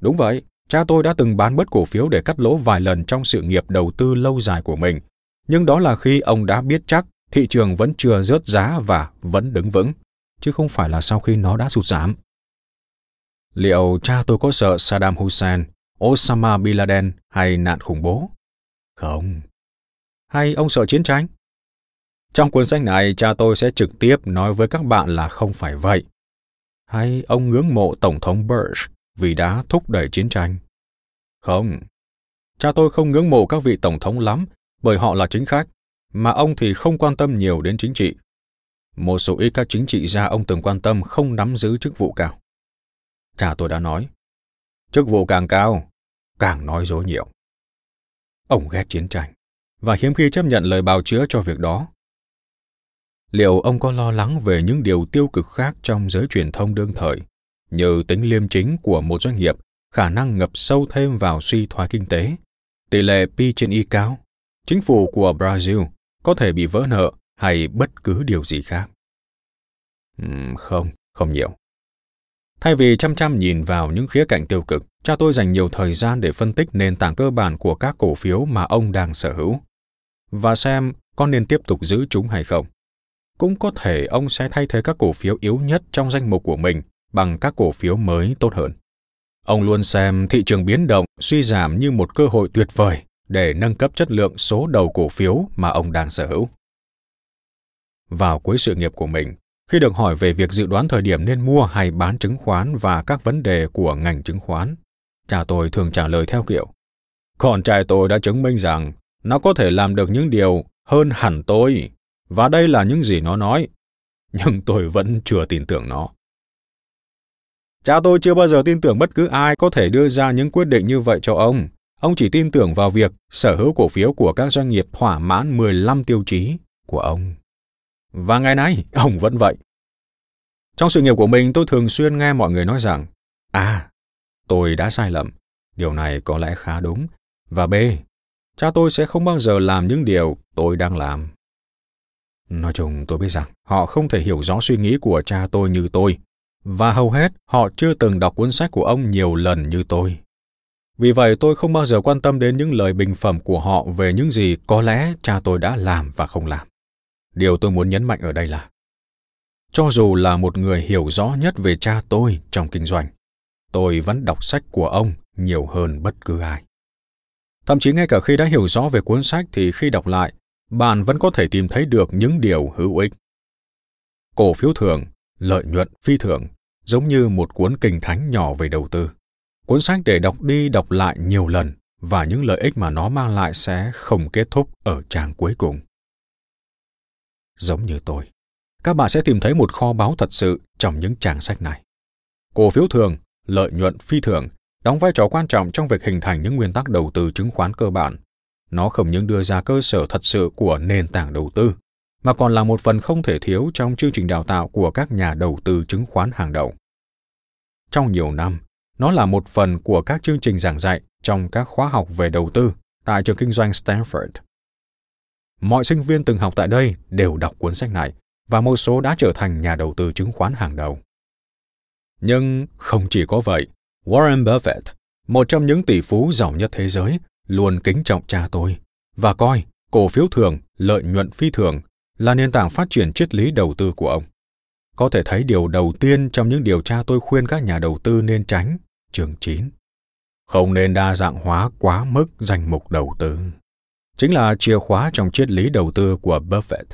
Đúng vậy, cha tôi đã từng bán bớt cổ phiếu để cắt lỗ vài lần trong sự nghiệp đầu tư lâu dài của mình. Nhưng đó là khi ông đã biết chắc thị trường vẫn chưa rớt giá và vẫn đứng vững, chứ không phải là sau khi nó đã sụt giảm. Liệu cha tôi có sợ Saddam Hussein, Osama Bin Laden hay nạn khủng bố? Không. Hay ông sợ chiến tranh? Trong cuốn sách này, cha tôi sẽ trực tiếp nói với các bạn là không phải vậy. Hay ông ngưỡng mộ Tổng thống Bush vì đã thúc đẩy chiến tranh? Không. Cha tôi không ngưỡng mộ các vị tổng thống lắm bởi họ là chính khách, mà ông thì không quan tâm nhiều đến chính trị. Một số ít các chính trị gia ông từng quan tâm không nắm giữ chức vụ cao. Cha tôi đã nói, chức vụ càng cao, càng nói dối nhiều. Ông ghét chiến tranh và hiếm khi chấp nhận lời bào chữa cho việc đó. Liệu ông có lo lắng về những điều tiêu cực khác trong giới truyền thông đương thời, như tính liêm chính của một doanh nghiệp, khả năng ngập sâu thêm vào suy thoái kinh tế, tỷ lệ P/E cao, chính phủ của Brazil có thể bị vỡ nợ hay bất cứ điều gì khác? Không nhiều. Thay vì chăm chăm nhìn vào những khía cạnh tiêu cực, cha tôi dành nhiều thời gian để phân tích nền tảng cơ bản của các cổ phiếu mà ông đang sở hữu và xem có nên tiếp tục giữ chúng hay không. Cũng có thể ông sẽ thay thế các cổ phiếu yếu nhất trong danh mục của mình bằng các cổ phiếu mới tốt hơn. Ông luôn xem thị trường biến động, suy giảm như một cơ hội tuyệt vời để nâng cấp chất lượng số đầu cổ phiếu mà ông đang sở hữu. Vào cuối sự nghiệp của mình, khi được hỏi về việc dự đoán thời điểm nên mua hay bán chứng khoán và các vấn đề của ngành chứng khoán, cha tôi thường trả lời theo kiểu, con trai tôi đã chứng minh rằng nó có thể làm được những điều hơn hẳn tôi, và đây là những gì nó nói, nhưng tôi vẫn chưa tin tưởng nó. Cha tôi chưa bao giờ tin tưởng bất cứ ai có thể đưa ra những quyết định như vậy cho ông. Ông chỉ tin tưởng vào việc sở hữu cổ phiếu của các doanh nghiệp thỏa mãn 15 tiêu chí của ông. Và ngày nay, ông vẫn vậy. Trong sự nghiệp của mình, tôi thường xuyên nghe mọi người nói rằng tôi đã sai lầm, điều này có lẽ khá đúng, và B, cha tôi sẽ không bao giờ làm những điều tôi đang làm. Nói chung, tôi biết rằng họ không thể hiểu rõ suy nghĩ của cha tôi như tôi, và hầu hết họ chưa từng đọc cuốn sách của ông nhiều lần như tôi. Vì vậy, tôi không bao giờ quan tâm đến những lời bình phẩm của họ về những gì có lẽ cha tôi đã làm và không làm. Điều tôi muốn nhấn mạnh ở đây là, cho dù là một người hiểu rõ nhất về cha tôi trong kinh doanh, tôi vẫn đọc sách của ông nhiều hơn bất cứ ai. Thậm chí ngay cả khi đã hiểu rõ về cuốn sách thì khi đọc lại, bạn vẫn có thể tìm thấy được những điều hữu ích. Cổ phiếu thường, lợi nhuận phi thường, giống như một cuốn kinh thánh nhỏ về đầu tư. Cuốn sách để đọc đi đọc lại nhiều lần và những lợi ích mà nó mang lại sẽ không kết thúc ở trang cuối cùng. Giống như tôi, các bạn sẽ tìm thấy một kho báu thật sự trong những trang sách này. Cổ phiếu thường, lợi nhuận phi thường đóng vai trò quan trọng trong việc hình thành những nguyên tắc đầu tư chứng khoán cơ bản. Nó không những đưa ra cơ sở thật sự của nền tảng đầu tư, mà còn là một phần không thể thiếu trong chương trình đào tạo của các nhà đầu tư chứng khoán hàng đầu. Trong nhiều năm, nó là một phần của các chương trình giảng dạy trong các khóa học về đầu tư tại trường kinh doanh Stanford. Mọi sinh viên từng học tại đây đều đọc cuốn sách này và một số đã trở thành nhà đầu tư chứng khoán hàng đầu. Nhưng không chỉ có vậy, Warren Buffett, một trong những tỷ phú giàu nhất thế giới, luôn kính trọng cha tôi và coi cổ phiếu thường, lợi nhuận phi thường là nền tảng phát triển triết lý đầu tư của ông. Có thể thấy điều đầu tiên trong những điều cha tôi khuyên các nhà đầu tư nên tránh, chương 9. Không nên đa dạng hóa quá mức danh mục đầu tư. Chính là chìa khóa trong triết lý đầu tư của Buffett.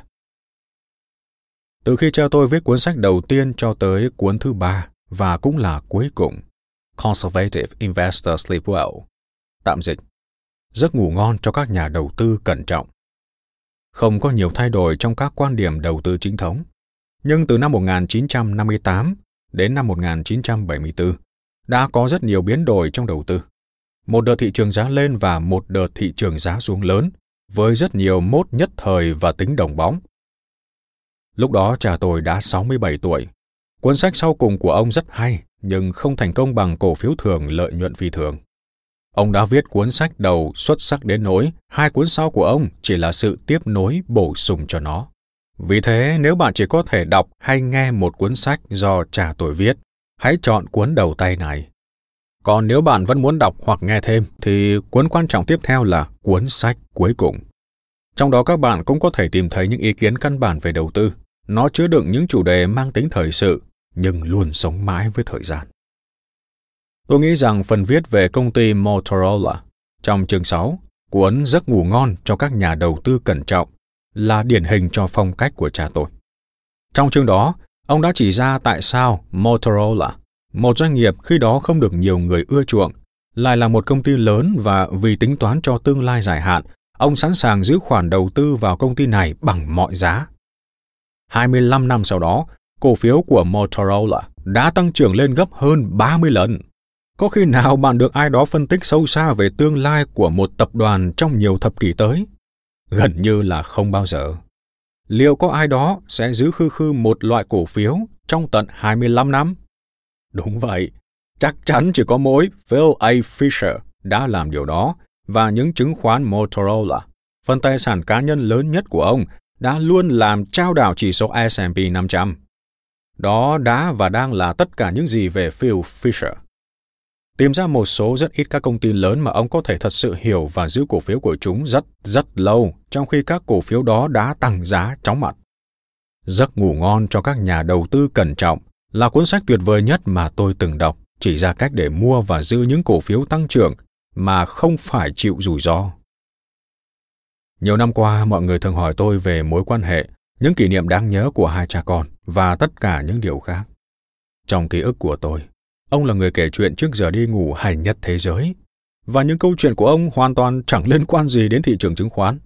Từ khi cha tôi viết cuốn sách đầu tiên cho tới cuốn thứ 3 và cũng là cuối cùng, Conservative Investors Sleep Well, tạm dịch, giấc ngủ ngon cho các nhà đầu tư cẩn trọng. Không có nhiều thay đổi trong các quan điểm đầu tư chính thống, nhưng từ năm 1958 đến năm 1974 đã có rất nhiều biến đổi trong đầu tư. Một đợt thị trường giá lên và một đợt thị trường giá xuống lớn, với rất nhiều mốt nhất thời và tính đồng bóng. Lúc đó cha tôi đã 67 tuổi. Cuốn sách sau cùng của ông rất hay, nhưng không thành công bằng cổ phiếu thường, lợi nhuận phi thường. Ông đã viết cuốn sách đầu xuất sắc đến nỗi hai cuốn sau của ông chỉ là sự tiếp nối bổ sung cho nó. Vì thế, nếu bạn chỉ có thể đọc hay nghe một cuốn sách do trà tuổi viết, hãy chọn cuốn đầu tay này. Còn nếu bạn vẫn muốn đọc hoặc nghe thêm, thì cuốn quan trọng tiếp theo là cuốn sách cuối cùng. Trong đó các bạn cũng có thể tìm thấy những ý kiến căn bản về đầu tư. Nó chứa đựng những chủ đề mang tính thời sự, nhưng luôn sống mãi với thời gian. Tôi nghĩ rằng phần viết về công ty Motorola trong chương 6, cuốn Giấc ngủ ngon cho các nhà đầu tư cẩn trọng, là điển hình cho phong cách của cha tôi. Trong chương đó, ông đã chỉ ra tại sao Motorola, một doanh nghiệp khi đó không được nhiều người ưa chuộng, lại là một công ty lớn và vì tính toán cho tương lai dài hạn, ông sẵn sàng giữ khoản đầu tư vào công ty này bằng mọi giá. 25 năm sau đó, cổ phiếu của Motorola đã tăng trưởng lên gấp hơn 30 lần. Có khi nào bạn được ai đó phân tích sâu xa về tương lai của một tập đoàn trong nhiều thập kỷ tới? Gần như là không bao giờ. Liệu có ai đó sẽ giữ khư khư một loại cổ phiếu trong tận 25 năm? Đúng vậy, chắc chắn chỉ có mỗi Phil A. Fisher đã làm điều đó và những chứng khoán Motorola, phần tài sản cá nhân lớn nhất của ông, đã luôn làm chao đảo chỉ số S&P 500. Đó đã và đang là tất cả những gì về Phil Fisher. Tìm ra một số rất ít các công ty lớn mà ông có thể thật sự hiểu và giữ cổ phiếu của chúng rất lâu, trong khi các cổ phiếu đó đã tăng giá chóng mặt. Giấc ngủ ngon cho các nhà đầu tư cẩn trọng là cuốn sách tuyệt vời nhất mà tôi từng đọc, chỉ ra cách để mua và giữ những cổ phiếu tăng trưởng mà không phải chịu rủi ro. Nhiều năm qua, mọi người thường hỏi tôi về mối quan hệ, những kỷ niệm đáng nhớ của hai cha con và tất cả những điều khác. Trong ký ức của tôi, ông là người kể chuyện trước giờ đi ngủ hay nhất thế giới, và những câu chuyện của ông hoàn toàn chẳng liên quan gì đến thị trường chứng khoán.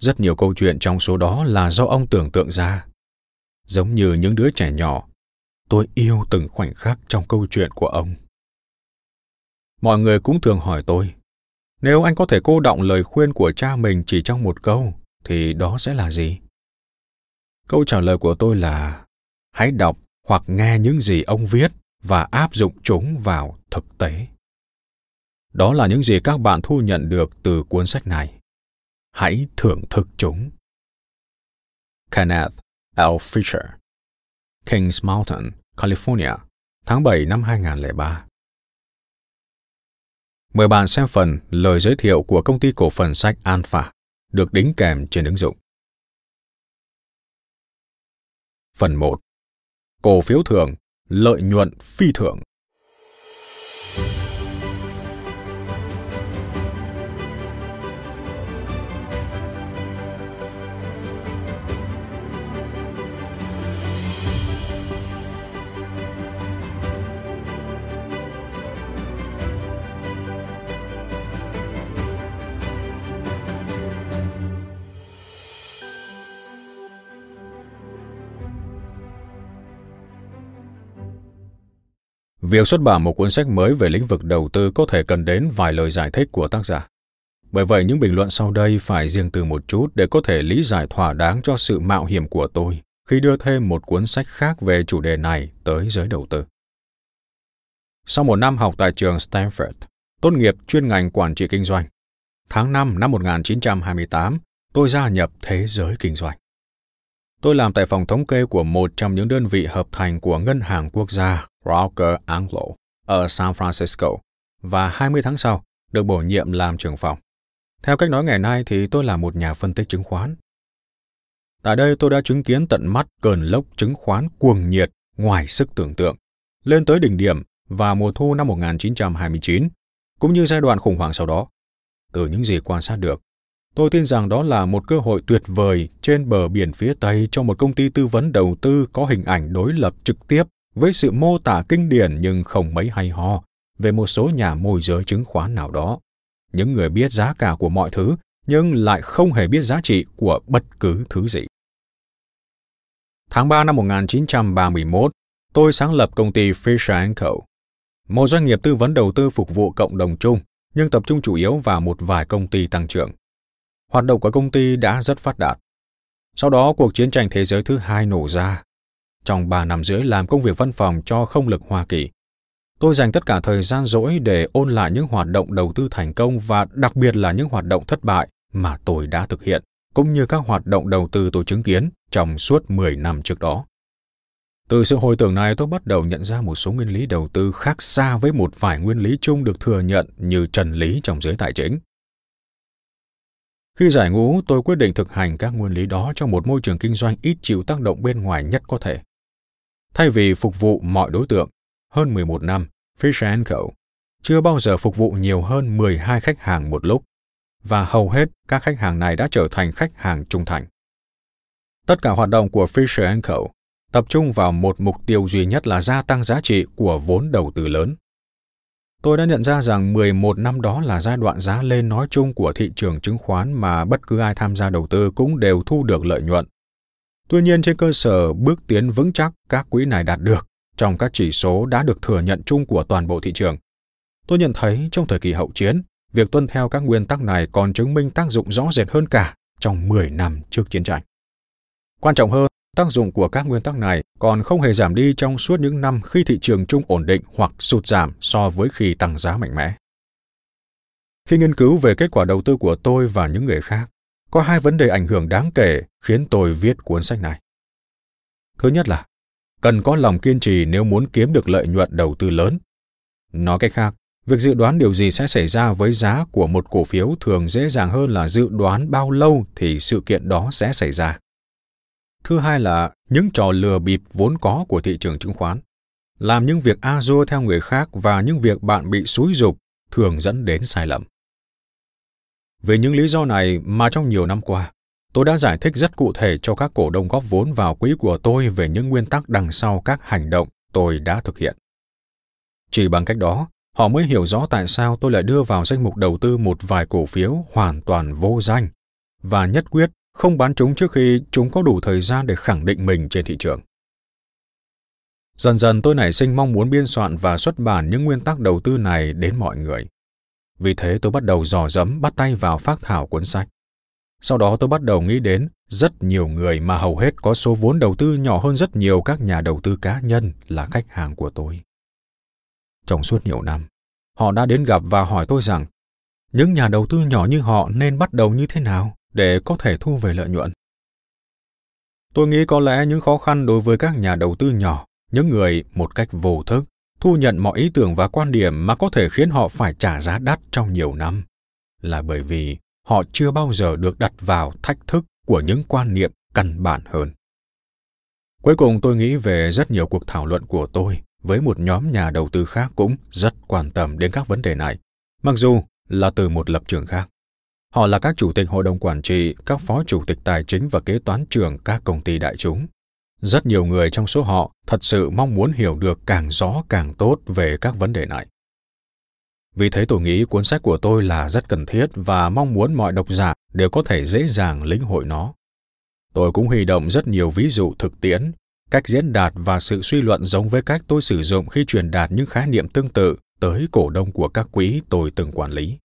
Rất nhiều câu chuyện trong số đó là do ông tưởng tượng ra. Giống như những đứa trẻ nhỏ, tôi yêu từng khoảnh khắc trong câu chuyện của ông. Mọi người cũng thường hỏi tôi, nếu anh có thể cô đọng lời khuyên của cha mình chỉ trong một câu, thì đó sẽ là gì? Câu trả lời của tôi là, hãy đọc hoặc nghe những gì ông viết và áp dụng chúng vào thực tế. Đó là những gì các bạn thu nhận được từ cuốn sách này. Hãy thưởng thức chúng. Kenneth L. Fisher, Kings Mountain, California, tháng 7 năm 2003. Mời bạn xem phần lời giới thiệu của công ty cổ phần sách Alpha được đính kèm trên ứng dụng. Phần 1. Cổ phiếu thưởng, lợi nhuận phi thưởng. Việc xuất bản một cuốn sách mới về lĩnh vực đầu tư có thể cần đến vài lời giải thích của tác giả. Bởi vậy, những bình luận sau đây phải riêng từ một chút để có thể lý giải thỏa đáng cho sự mạo hiểm của tôi khi đưa thêm một cuốn sách khác về chủ đề này tới giới đầu tư. Sau một năm học tại trường Stanford, tốt nghiệp chuyên ngành quản trị kinh doanh, tháng 5 năm 1928, tôi gia nhập thế giới kinh doanh. Tôi làm tại phòng thống kê của một trong những đơn vị hợp thành của Ngân hàng Quốc gia Crocker Anglo ở San Francisco và 20 tháng sau được bổ nhiệm làm trưởng phòng. Theo cách nói ngày nay thì tôi là một nhà phân tích chứng khoán. Tại đây tôi đã chứng kiến tận mắt cơn lốc chứng khoán cuồng nhiệt ngoài sức tưởng tượng, lên tới đỉnh điểm vào mùa thu năm 1929, cũng như giai đoạn khủng hoảng sau đó. Từ những gì quan sát được, tôi tin rằng đó là một cơ hội tuyệt vời trên bờ biển phía Tây cho một công ty tư vấn đầu tư có hình ảnh đối lập trực tiếp với sự mô tả kinh điển nhưng không mấy hay ho về một số nhà môi giới chứng khoán nào đó. Những người biết giá cả của mọi thứ nhưng lại không hề biết giá trị của bất cứ thứ gì. Tháng 3 năm 1931, tôi sáng lập công ty Fisher & Co., một doanh nghiệp tư vấn đầu tư phục vụ cộng đồng chung nhưng tập trung chủ yếu vào một vài công ty tăng trưởng. Hoạt động của công ty đã rất phát đạt. Sau đó, cuộc chiến tranh thế giới thứ hai nổ ra. Trong 3 năm rưỡi làm công việc văn phòng cho không lực Hoa Kỳ, Tôi dành tất cả thời gian rỗi để ôn lại những hoạt động đầu tư thành công và đặc biệt là những hoạt động thất bại mà tôi đã thực hiện, cũng như các hoạt động đầu tư tôi chứng kiến trong suốt 10 năm trước đó. Từ sự hồi tưởng này, tôi bắt đầu nhận ra một số nguyên lý đầu tư khác xa với một vài nguyên lý chung được thừa nhận như trần lý trong giới tài chính. Khi giải ngũ, tôi quyết định thực hành các nguyên lý đó trong một môi trường kinh doanh ít chịu tác động bên ngoài nhất có thể. Thay vì phục vụ mọi đối tượng, hơn 11 năm, Fisher & Co. chưa bao giờ phục vụ nhiều hơn 12 khách hàng một lúc, và hầu hết các khách hàng này đã trở thành khách hàng trung thành. Tất cả hoạt động của Fisher & Co. tập trung vào một mục tiêu duy nhất là gia tăng giá trị của vốn đầu tư lớn. Tôi đã nhận ra rằng 11 năm đó là giai đoạn giá lên nói chung của thị trường chứng khoán mà bất cứ ai tham gia đầu tư cũng đều thu được lợi nhuận. Tuy nhiên, trên cơ sở bước tiến vững chắc các quỹ này đạt được trong các chỉ số đã được thừa nhận chung của toàn bộ thị trường, tôi nhận thấy trong thời kỳ hậu chiến, việc tuân theo các nguyên tắc này còn chứng minh tác dụng rõ rệt hơn cả trong 10 năm trước chiến tranh. Quan trọng hơn, tác dụng của các nguyên tắc này còn không hề giảm đi trong suốt những năm khi thị trường chung ổn định hoặc sụt giảm so với khi tăng giá mạnh mẽ. Khi nghiên cứu về kết quả đầu tư của tôi và những người khác, có hai vấn đề ảnh hưởng đáng kể khiến tôi viết cuốn sách này. Thứ nhất là, cần có lòng kiên trì nếu muốn kiếm được lợi nhuận đầu tư lớn. Nói cách khác, việc dự đoán điều gì sẽ xảy ra với giá của một cổ phiếu thường dễ dàng hơn là dự đoán bao lâu thì sự kiện đó sẽ xảy ra. Thứ hai là những trò lừa bịp vốn có của thị trường chứng khoán. Làm những việc a dua theo người khác và những việc bạn bị xúi giục thường dẫn đến sai lầm. Vì những lý do này mà trong nhiều năm qua, tôi đã giải thích rất cụ thể cho các cổ đông góp vốn vào quỹ của tôi về những nguyên tắc đằng sau các hành động tôi đã thực hiện. Chỉ bằng cách đó, họ mới hiểu rõ tại sao tôi lại đưa vào danh mục đầu tư một vài cổ phiếu hoàn toàn vô danh và nhất quyết không bán chúng trước khi chúng có đủ thời gian để khẳng định mình trên thị trường. Dần dần tôi nảy sinh mong muốn biên soạn và xuất bản những nguyên tắc đầu tư này đến mọi người. Vì thế tôi bắt đầu dò dẫm bắt tay vào phác thảo cuốn sách. Sau đó tôi bắt đầu nghĩ đến rất nhiều người mà hầu hết có số vốn đầu tư nhỏ hơn rất nhiều các nhà đầu tư cá nhân là khách hàng của tôi. Trong suốt nhiều năm, họ đã đến gặp và hỏi tôi rằng những nhà đầu tư nhỏ như họ nên bắt đầu như thế nào để có thể thu về lợi nhuận. Tôi nghĩ có lẽ những khó khăn đối với các nhà đầu tư nhỏ, những người một cách vô thức thu nhận mọi ý tưởng và quan điểm mà có thể khiến họ phải trả giá đắt trong nhiều năm, là bởi vì họ chưa bao giờ được đặt vào thách thức của những quan niệm căn bản hơn. Cuối cùng tôi nghĩ về rất nhiều cuộc thảo luận của tôi với một nhóm nhà đầu tư khác cũng rất quan tâm đến các vấn đề này, mặc dù là từ một lập trường khác. Họ là các chủ tịch hội đồng quản trị, các phó chủ tịch tài chính và kế toán trưởng các công ty đại chúng. Rất nhiều người trong số họ thật sự mong muốn hiểu được càng rõ càng tốt về các vấn đề này. Vì thế tôi nghĩ cuốn sách của tôi là rất cần thiết và mong muốn mọi độc giả đều có thể dễ dàng lĩnh hội nó. Tôi cũng huy động rất nhiều ví dụ thực tiễn, cách diễn đạt và sự suy luận giống với cách tôi sử dụng khi truyền đạt những khái niệm tương tự tới cổ đông của các quỹ tôi từng quản lý.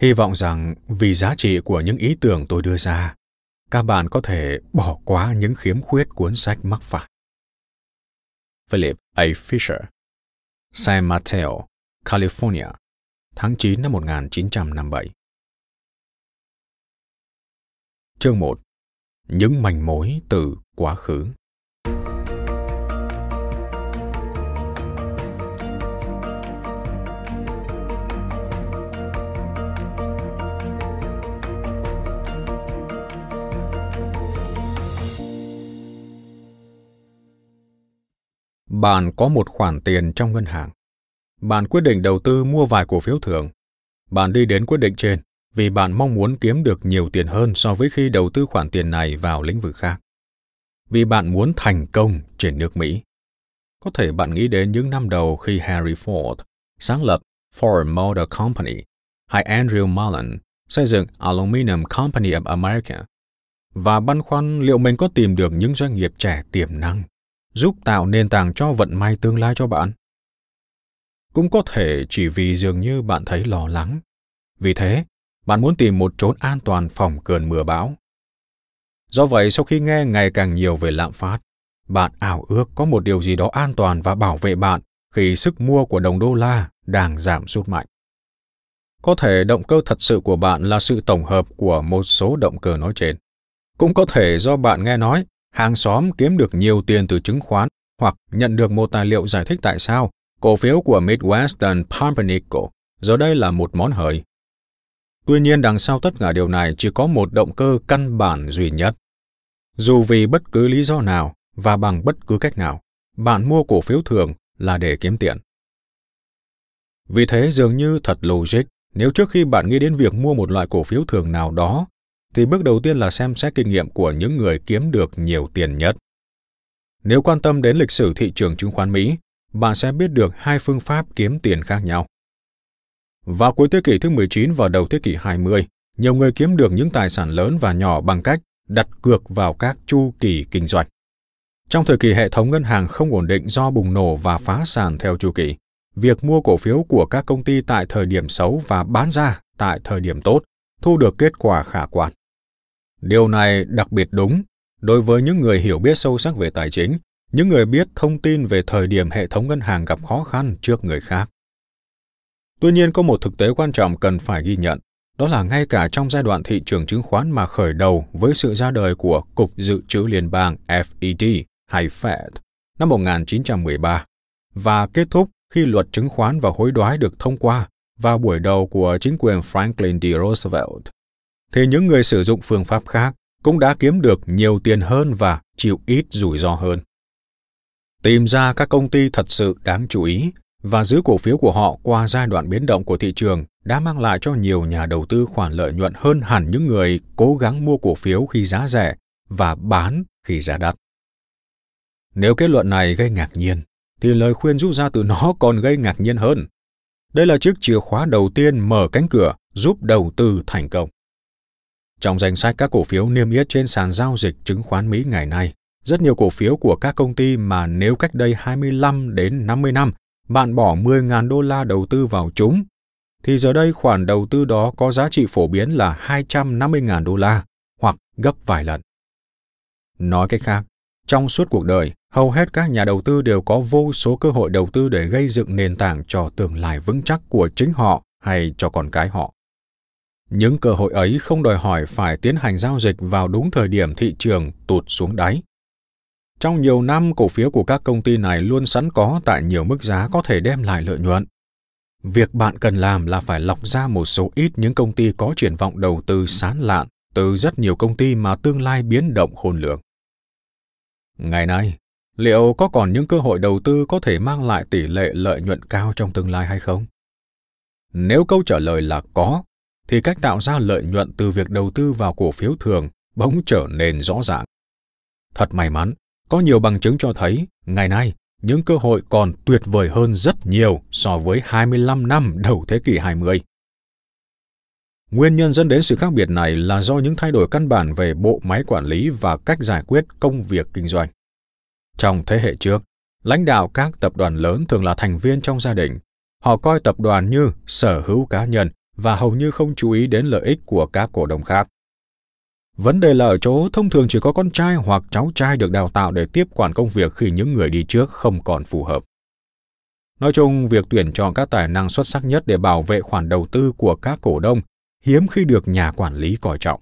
Hy vọng rằng vì giá trị của những ý tưởng tôi đưa ra, các bạn có thể bỏ qua những khiếm khuyết cuốn sách mắc phải. Philip A. Fisher, San Mateo, California, tháng 9 năm 1957. Chương 1. Những manh mối từ quá khứ. Bạn có một khoản tiền trong ngân hàng. Bạn quyết định đầu tư mua vài cổ phiếu thường. Bạn đi đến quyết định trên vì bạn mong muốn kiếm được nhiều tiền hơn so với khi đầu tư khoản tiền này vào lĩnh vực khác. Vì bạn muốn thành công trên nước Mỹ. Có thể bạn nghĩ đến những năm đầu khi Henry Ford sáng lập Ford Motor Company hay Andrew Mellon xây dựng Aluminum Company of America và băn khoăn liệu mình có tìm được những doanh nghiệp trẻ tiềm năng giúp tạo nền tảng cho vận may tương lai cho bạn. Cũng có thể chỉ vì dường như bạn thấy lo lắng. Vì thế, bạn muốn tìm một chốn an toàn phòng cơn mưa bão. Do vậy, sau khi nghe ngày càng nhiều về lạm phát, bạn ao ước có một điều gì đó an toàn và bảo vệ bạn khi sức mua của đồng đô la đang giảm sút mạnh. Có thể động cơ thật sự của bạn là sự tổng hợp của một số động cơ nói trên. Cũng có thể do bạn nghe nói hàng xóm kiếm được nhiều tiền từ chứng khoán hoặc nhận được một tài liệu giải thích tại sao cổ phiếu của Midwestern Pumpernickel giờ đây là một món hời. Tuy nhiên, đằng sau tất cả điều này chỉ có một động cơ căn bản duy nhất. Dù vì bất cứ lý do nào và bằng bất cứ cách nào, bạn mua cổ phiếu thường là để kiếm tiền. Vì thế, dường như thật logic, nếu trước khi bạn nghĩ đến việc mua một loại cổ phiếu thường nào đó, thì bước đầu tiên là xem xét kinh nghiệm của những người kiếm được nhiều tiền nhất. Nếu quan tâm đến lịch sử thị trường chứng khoán Mỹ, bạn sẽ biết được hai phương pháp kiếm tiền khác nhau. Vào cuối thế kỷ thứ 19 và đầu thế kỷ 20, nhiều người kiếm được những tài sản lớn và nhỏ bằng cách đặt cược vào các chu kỳ kinh doanh. Trong thời kỳ hệ thống ngân hàng không ổn định do bùng nổ và phá sản theo chu kỳ, việc mua cổ phiếu của các công ty tại thời điểm xấu và bán ra tại thời điểm tốt thu được kết quả khả quan. Điều này đặc biệt đúng đối với những người hiểu biết sâu sắc về tài chính, những người biết thông tin về thời điểm hệ thống ngân hàng gặp khó khăn trước người khác. Tuy nhiên, có một thực tế quan trọng cần phải ghi nhận, đó là ngay cả trong giai đoạn thị trường chứng khoán mà khởi đầu với sự ra đời của Cục Dự trữ Liên bang FED hay Fed năm 1913 và kết thúc khi luật chứng khoán và hối đoái được thông qua vào buổi đầu của chính quyền Franklin D. Roosevelt, thì những người sử dụng phương pháp khác cũng đã kiếm được nhiều tiền hơn và chịu ít rủi ro hơn. Tìm ra các công ty thật sự đáng chú ý và giữ cổ phiếu của họ qua giai đoạn biến động của thị trường đã mang lại cho nhiều nhà đầu tư khoản lợi nhuận hơn hẳn những người cố gắng mua cổ phiếu khi giá rẻ và bán khi giá đắt. Nếu kết luận này gây ngạc nhiên, thì lời khuyên rút ra từ nó còn gây ngạc nhiên hơn. Đây là chiếc chìa khóa đầu tiên mở cánh cửa giúp đầu tư thành công. Trong danh sách các cổ phiếu niêm yết trên sàn giao dịch chứng khoán Mỹ ngày nay, rất nhiều cổ phiếu của các công ty mà nếu cách đây 25 đến 50 năm bạn bỏ 10.000 đô la đầu tư vào chúng, thì giờ đây khoản đầu tư đó có giá trị phổ biến là 250.000 đô la, hoặc gấp vài lần. Nói cách khác, trong suốt cuộc đời, hầu hết các nhà đầu tư đều có vô số cơ hội đầu tư để gây dựng nền tảng cho tương lai vững chắc của chính họ hay cho con cái họ. Những cơ hội ấy không đòi hỏi phải tiến hành giao dịch vào đúng thời điểm thị trường tụt xuống đáy. Trong nhiều năm, cổ phiếu của các công ty này luôn sẵn có tại nhiều mức giá có thể đem lại lợi nhuận. Việc bạn cần làm là phải lọc ra một số ít những công ty có triển vọng đầu tư sán lạn từ rất nhiều công ty mà tương lai biến động khôn lường. Ngày nay, liệu có còn những cơ hội đầu tư có thể mang lại tỷ lệ lợi nhuận cao trong tương lai hay không? Nếu câu trả lời là có, thì cách tạo ra lợi nhuận từ việc đầu tư vào cổ phiếu thường bỗng trở nên rõ ràng. Thật may mắn, có nhiều bằng chứng cho thấy, ngày nay, những cơ hội còn tuyệt vời hơn rất nhiều so với 25 năm đầu thế kỷ 20. Nguyên nhân dẫn đến sự khác biệt này là do những thay đổi căn bản về bộ máy quản lý và cách giải quyết công việc kinh doanh. Trong thế hệ trước, lãnh đạo các tập đoàn lớn thường là thành viên trong gia đình. Họ coi tập đoàn như sở hữu cá nhân và hầu như không chú ý đến lợi ích của các cổ đông khác. Vấn đề là ở chỗ thông thường chỉ có con trai hoặc cháu trai được đào tạo để tiếp quản công việc khi những người đi trước không còn phù hợp. Nói chung, việc tuyển chọn các tài năng xuất sắc nhất để bảo vệ khoản đầu tư của các cổ đông hiếm khi được nhà quản lý coi trọng.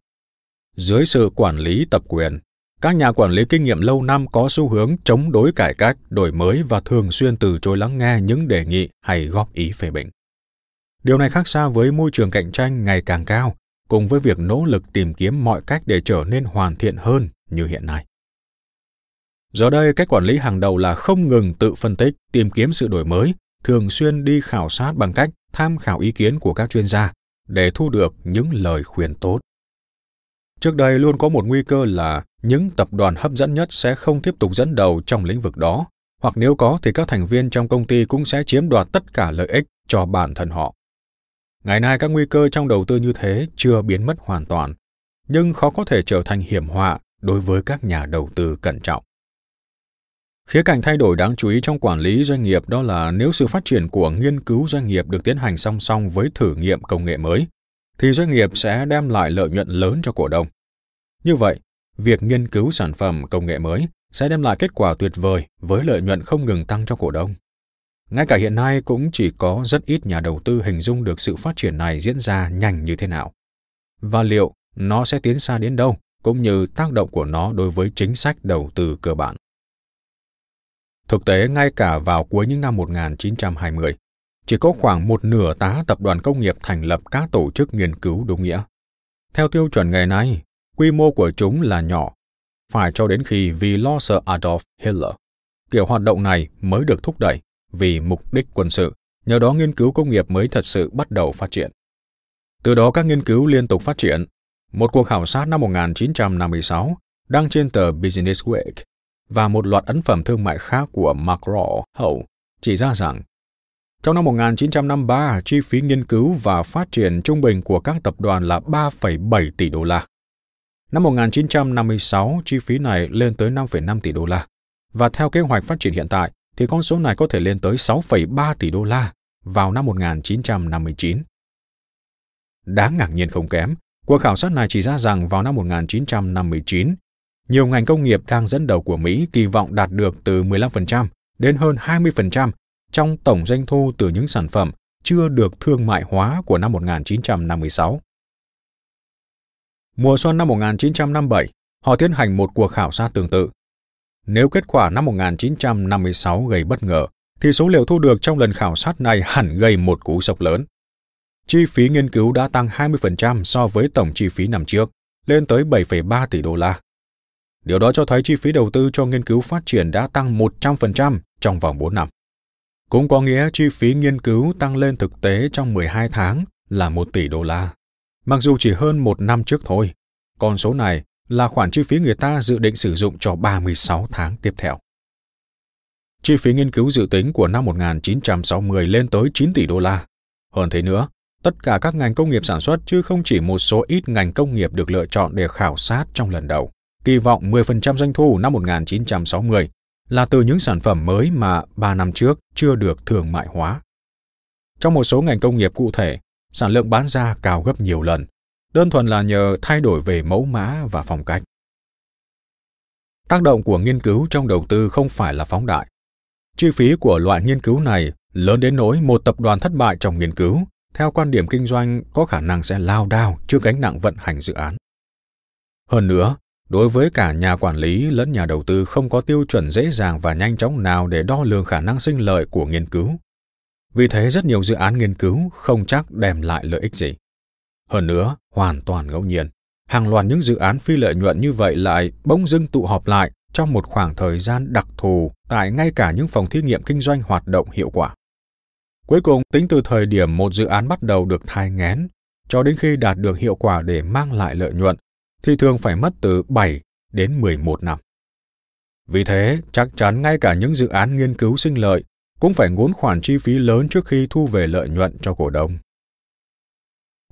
Dưới sự quản lý tập quyền, các nhà quản lý kinh nghiệm lâu năm có xu hướng chống đối cải cách, đổi mới và thường xuyên từ chối lắng nghe những đề nghị hay góp ý phê bình. Điều này khác xa với môi trường cạnh tranh ngày càng cao, cùng với việc nỗ lực tìm kiếm mọi cách để trở nên hoàn thiện hơn như hiện nay. Giờ đây, cách quản lý hàng đầu là không ngừng tự phân tích, tìm kiếm sự đổi mới, thường xuyên đi khảo sát bằng cách tham khảo ý kiến của các chuyên gia để thu được những lời khuyên tốt. Trước đây luôn có một nguy cơ là những tập đoàn hấp dẫn nhất sẽ không tiếp tục dẫn đầu trong lĩnh vực đó, hoặc nếu có thì các thành viên trong công ty cũng sẽ chiếm đoạt tất cả lợi ích cho bản thân họ. Ngày nay, các nguy cơ trong đầu tư như thế chưa biến mất hoàn toàn, nhưng khó có thể trở thành hiểm họa đối với các nhà đầu tư cẩn trọng. Khía cạnh thay đổi đáng chú ý trong quản lý doanh nghiệp đó là nếu sự phát triển của nghiên cứu doanh nghiệp được tiến hành song song với thử nghiệm công nghệ mới, thì doanh nghiệp sẽ đem lại lợi nhuận lớn cho cổ đông. Như vậy, việc nghiên cứu sản phẩm công nghệ mới sẽ đem lại kết quả tuyệt vời với lợi nhuận không ngừng tăng cho cổ đông. Ngay cả hiện nay cũng chỉ có rất ít nhà đầu tư hình dung được sự phát triển này diễn ra nhanh như thế nào. Và liệu nó sẽ tiến xa đến đâu, cũng như tác động của nó đối với chính sách đầu tư cơ bản. Thực tế, ngay cả vào cuối những năm 1920, chỉ có khoảng một nửa tá tập đoàn công nghiệp thành lập các tổ chức nghiên cứu đúng nghĩa. Theo tiêu chuẩn ngày nay, quy mô của chúng là nhỏ, phải cho đến khi vì lo sợ Adolf Hitler, kiểu hoạt động này mới được thúc đẩy vì mục đích quân sự, nhờ đó nghiên cứu công nghiệp mới thật sự bắt đầu phát triển. Từ đó các nghiên cứu liên tục phát triển. Một cuộc khảo sát năm 1956 đăng trên tờ Business Week và một loạt ấn phẩm thương mại khác của McGraw-Hill chỉ ra rằng trong năm 1953, chi phí nghiên cứu và phát triển trung bình của các tập đoàn là 3,7 tỷ đô la. Năm 1956, chi phí này lên tới 5,5 tỷ đô la. Và theo kế hoạch phát triển hiện tại, thì con số này có thể lên tới 6,3 tỷ đô la vào năm 1959. Đáng ngạc nhiên không kém, cuộc khảo sát này chỉ ra rằng vào năm 1959, nhiều ngành công nghiệp đang dẫn đầu của Mỹ kỳ vọng đạt được từ 15% đến hơn 20% trong tổng doanh thu từ những sản phẩm chưa được thương mại hóa của năm 1956. Mùa xuân năm 1957, họ tiến hành một cuộc khảo sát tương tự. Nếu kết quả năm 1956 gây bất ngờ, thì số liệu thu được trong lần khảo sát này hẳn gây một cú sốc lớn. Chi phí nghiên cứu đã tăng 20% so với tổng chi phí năm trước, lên tới 7,3 tỷ đô la. Điều đó cho thấy chi phí đầu tư cho nghiên cứu phát triển đã tăng 100% trong vòng 4 năm. Cũng có nghĩa chi phí nghiên cứu tăng lên thực tế trong 12 tháng là 1 tỷ đô la. Mặc dù chỉ hơn 1 năm trước thôi, con số này là khoản chi phí người ta dự định sử dụng cho 36 tháng tiếp theo. Chi phí nghiên cứu dự tính của năm 1960 lên tới 9 tỷ đô la. Hơn thế nữa, tất cả các ngành công nghiệp sản xuất chứ không chỉ một số ít ngành công nghiệp được lựa chọn để khảo sát trong lần đầu. Kỳ vọng 10% doanh thu năm 1960 là từ những sản phẩm mới mà 3 năm trước chưa được thương mại hóa. Trong một số ngành công nghiệp cụ thể, sản lượng bán ra cao gấp nhiều lần, đơn thuần là nhờ thay đổi về mẫu mã và phong cách. Tác động của nghiên cứu trong đầu tư không phải là phóng đại. Chi phí của loại nghiên cứu này lớn đến nỗi một tập đoàn thất bại trong nghiên cứu, theo quan điểm kinh doanh có khả năng sẽ lao đao trước gánh nặng vận hành dự án. Hơn nữa, đối với cả nhà quản lý lẫn nhà đầu tư không có tiêu chuẩn dễ dàng và nhanh chóng nào để đo lường khả năng sinh lợi của nghiên cứu. Vì thế rất nhiều dự án nghiên cứu không chắc đem lại lợi ích gì. Hơn nữa, hoàn toàn ngẫu nhiên, hàng loạt những dự án phi lợi nhuận như vậy lại bỗng dưng tụ họp lại trong một khoảng thời gian đặc thù tại ngay cả những phòng thí nghiệm kinh doanh hoạt động hiệu quả. Cuối cùng, tính từ thời điểm một dự án bắt đầu được thai nghén cho đến khi đạt được hiệu quả để mang lại lợi nhuận, thì thường phải mất từ 7 đến 11 năm. Vì thế, chắc chắn ngay cả những dự án nghiên cứu sinh lợi cũng phải ngốn khoản chi phí lớn trước khi thu về lợi nhuận cho cổ đông.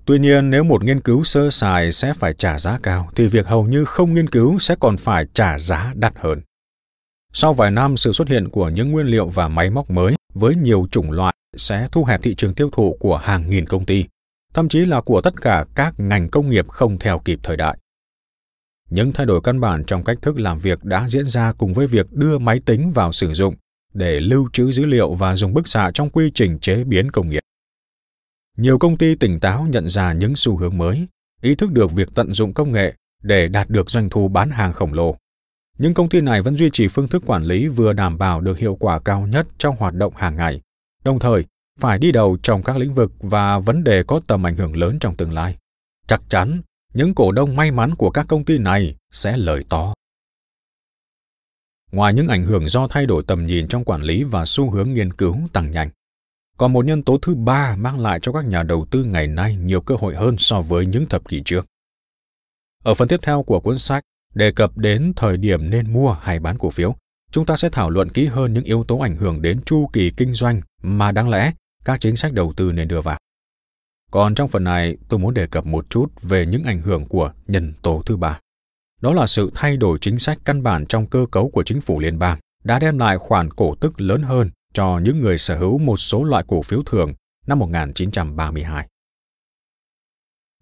Tuy nhiên, nếu một nghiên cứu sơ sài sẽ phải trả giá cao, thì việc hầu như không nghiên cứu sẽ còn phải trả giá đắt hơn. Sau vài năm, sự xuất hiện của những nguyên liệu và máy móc mới với nhiều chủng loại sẽ thu hẹp thị trường tiêu thụ của hàng nghìn công ty, thậm chí là của tất cả các ngành công nghiệp không theo kịp thời đại. Những thay đổi căn bản trong cách thức làm việc đã diễn ra cùng với việc đưa máy tính vào sử dụng để lưu trữ dữ liệu và dùng bức xạ trong quy trình chế biến công nghiệp. Nhiều công ty tỉnh táo nhận ra những xu hướng mới, ý thức được việc tận dụng công nghệ để đạt được doanh thu bán hàng khổng lồ. Những công ty này vẫn duy trì phương thức quản lý vừa đảm bảo được hiệu quả cao nhất trong hoạt động hàng ngày, đồng thời phải đi đầu trong các lĩnh vực và vấn đề có tầm ảnh hưởng lớn trong tương lai. Chắc chắn, những cổ đông may mắn của các công ty này sẽ lời to. Ngoài những ảnh hưởng do thay đổi tầm nhìn trong quản lý và xu hướng nghiên cứu tăng nhanh, còn một nhân tố thứ ba mang lại cho các nhà đầu tư ngày nay nhiều cơ hội hơn so với những thập kỷ trước. Ở phần tiếp theo của cuốn sách đề cập đến thời điểm nên mua hay bán cổ phiếu, chúng ta sẽ thảo luận kỹ hơn những yếu tố ảnh hưởng đến chu kỳ kinh doanh mà đáng lẽ các chính sách đầu tư nên đưa vào. Còn trong phần này, tôi muốn đề cập một chút về những ảnh hưởng của nhân tố thứ ba. Đó là sự thay đổi chính sách căn bản trong cơ cấu của chính phủ liên bang đã đem lại khoản cổ tức lớn hơn cho những người sở hữu một số loại cổ phiếu thường năm 1932.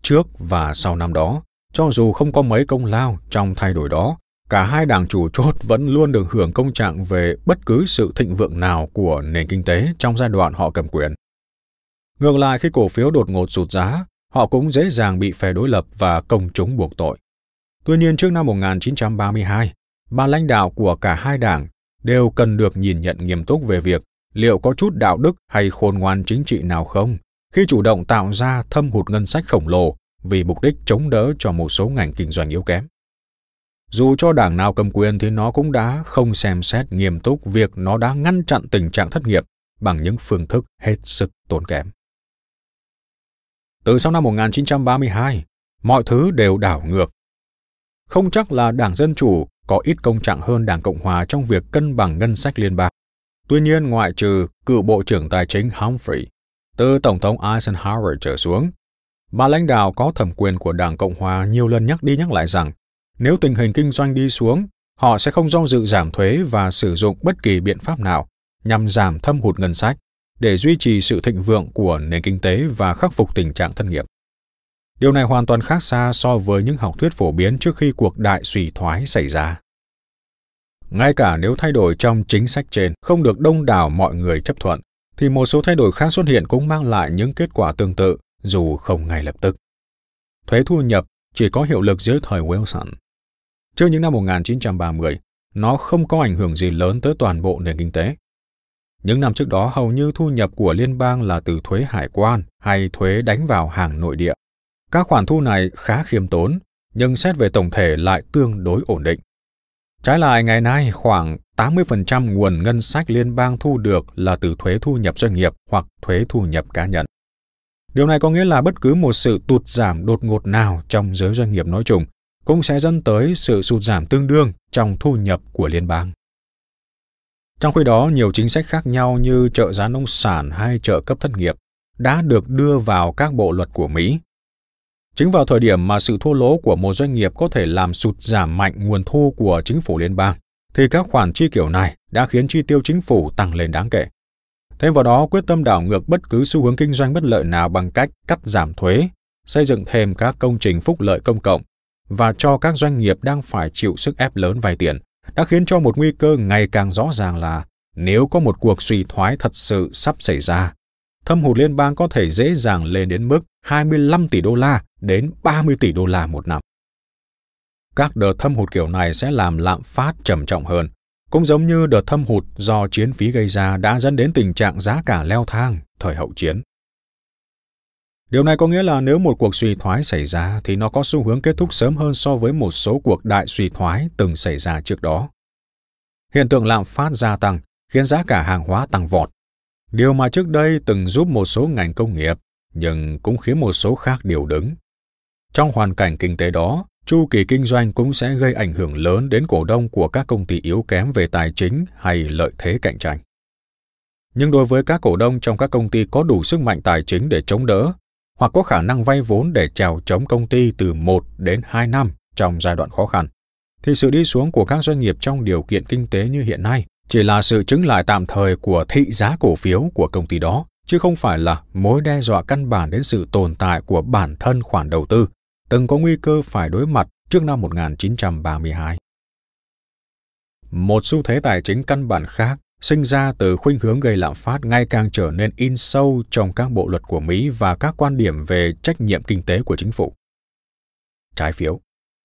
Trước và sau năm đó, cho dù không có mấy công lao trong thay đổi đó, Cả hai đảng chủ chốt vẫn luôn được hưởng công trạng về bất cứ sự thịnh vượng nào của nền kinh tế trong giai đoạn họ cầm quyền. Ngược lại, khi cổ phiếu đột ngột sụt giá, họ cũng dễ dàng bị phe đối lập và công chúng buộc tội. Tuy nhiên, trước năm 1932, ba lãnh đạo của cả hai đảng đều cần được nhìn nhận nghiêm túc về việc liệu có chút đạo đức hay khôn ngoan chính trị nào không khi chủ động tạo ra thâm hụt ngân sách khổng lồ vì mục đích chống đỡ cho một số ngành kinh doanh yếu kém. Dù cho đảng nào cầm quyền thì nó cũng đã không xem xét nghiêm túc việc nó đã ngăn chặn tình trạng thất nghiệp bằng những phương thức hết sức tốn kém. Từ sau năm 1932, mọi thứ đều đảo ngược. Không chắc là Đảng Dân Chủ có ít công trạng hơn Đảng Cộng Hòa trong việc cân bằng ngân sách liên bang. Tuy nhiên, ngoại trừ cựu Bộ trưởng Tài chính Humphrey, từ Tổng thống Eisenhower trở xuống, ba lãnh đạo có thẩm quyền của Đảng Cộng Hòa nhiều lần nhắc đi nhắc lại rằng nếu tình hình kinh doanh đi xuống, họ sẽ không do dự giảm thuế và sử dụng bất kỳ biện pháp nào nhằm giảm thâm hụt ngân sách để duy trì sự thịnh vượng của nền kinh tế và khắc phục tình trạng thất nghiệp. Điều này hoàn toàn khác xa so với những học thuyết phổ biến trước khi cuộc đại suy thoái xảy ra. Ngay cả nếu thay đổi trong chính sách trên không được đông đảo mọi người chấp thuận, thì một số thay đổi khác xuất hiện cũng mang lại những kết quả tương tự, dù không ngay lập tức. Thuế thu nhập chỉ có hiệu lực dưới thời Wilson. Trước những năm 1930, nó không có ảnh hưởng gì lớn tới toàn bộ nền kinh tế. Những năm trước đó, hầu như thu nhập của liên bang là từ thuế hải quan hay thuế đánh vào hàng nội địa. Các khoản thu này khá khiêm tốn, nhưng xét về tổng thể lại tương đối ổn định. Trái lại, ngày nay, khoảng 80% nguồn ngân sách liên bang thu được là từ thuế thu nhập doanh nghiệp hoặc thuế thu nhập cá nhân. Điều này có nghĩa là bất cứ một sự tụt giảm đột ngột nào trong giới doanh nghiệp nói chung cũng sẽ dẫn tới sự sụt giảm tương đương trong thu nhập của liên bang. Trong khi đó, nhiều chính sách khác nhau như trợ giá nông sản hay trợ cấp thất nghiệp đã được đưa vào các bộ luật của Mỹ. Chính vào thời điểm mà sự thua lỗ của một doanh nghiệp có thể làm sụt giảm mạnh nguồn thu của chính phủ liên bang, thì các khoản chi kiểu này đã khiến chi tiêu chính phủ tăng lên đáng kể. Thêm vào đó, quyết tâm đảo ngược bất cứ xu hướng kinh doanh bất lợi nào bằng cách cắt giảm thuế, xây dựng thêm các công trình phúc lợi công cộng và cho các doanh nghiệp đang phải chịu sức ép lớn vay tiền đã khiến cho một nguy cơ ngày càng rõ ràng là nếu có một cuộc suy thoái thật sự sắp xảy ra, thâm hụt liên bang có thể dễ dàng lên đến mức 25 tỷ đô la đến 30 tỷ đô la một năm. Các đợt thâm hụt kiểu này sẽ làm lạm phát trầm trọng hơn, cũng giống như đợt thâm hụt do chiến phí gây ra đã dẫn đến tình trạng giá cả leo thang thời hậu chiến. Điều này có nghĩa là nếu một cuộc suy thoái xảy ra thì nó có xu hướng kết thúc sớm hơn so với một số cuộc đại suy thoái từng xảy ra trước đó. Hiện tượng lạm phát gia tăng khiến giá cả hàng hóa tăng vọt, điều mà trước đây từng giúp một số ngành công nghiệp, nhưng cũng khiến một số khác điều đứng. Trong hoàn cảnh kinh tế đó, chu kỳ kinh doanh cũng sẽ gây ảnh hưởng lớn đến cổ đông của các công ty yếu kém về tài chính hay lợi thế cạnh tranh. Nhưng đối với các cổ đông trong các công ty có đủ sức mạnh tài chính để chống đỡ, hoặc có khả năng vay vốn để chèo chống công ty từ 1 đến 2 năm trong giai đoạn khó khăn, thì sự đi xuống của các doanh nghiệp trong điều kiện kinh tế như hiện nay chỉ là sự chứng lại tạm thời của thị giá cổ phiếu của công ty đó, chứ không phải là mối đe dọa căn bản đến sự tồn tại của bản thân khoản đầu tư từng có nguy cơ phải đối mặt trước năm 1932. Một xu thế tài chính căn bản khác sinh ra từ khuynh hướng gây lạm phát ngày càng trở nên in sâu trong các bộ luật của Mỹ và các quan điểm về trách nhiệm kinh tế của chính phủ. Trái phiếu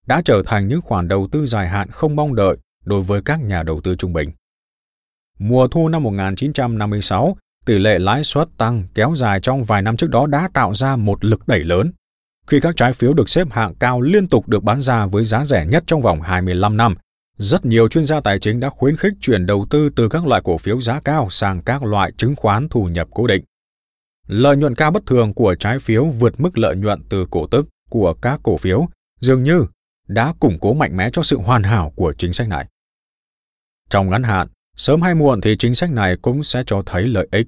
đã trở thành những khoản đầu tư dài hạn không mong đợi đối với các nhà đầu tư trung bình. Mùa thu năm 1956, tỷ lệ lãi suất tăng kéo dài trong vài năm trước đó đã tạo ra một lực đẩy lớn, khi các trái phiếu được xếp hạng cao liên tục được bán ra với giá rẻ nhất trong vòng 25 năm. Rất nhiều chuyên gia tài chính đã khuyến khích chuyển đầu tư từ các loại cổ phiếu giá cao sang các loại chứng khoán thu nhập cố định. Lợi nhuận cao bất thường của trái phiếu vượt mức lợi nhuận từ cổ tức của các cổ phiếu dường như đã củng cố mạnh mẽ cho sự hoàn hảo của chính sách này. Trong ngắn hạn, sớm hay muộn thì chính sách này cũng sẽ cho thấy lợi ích.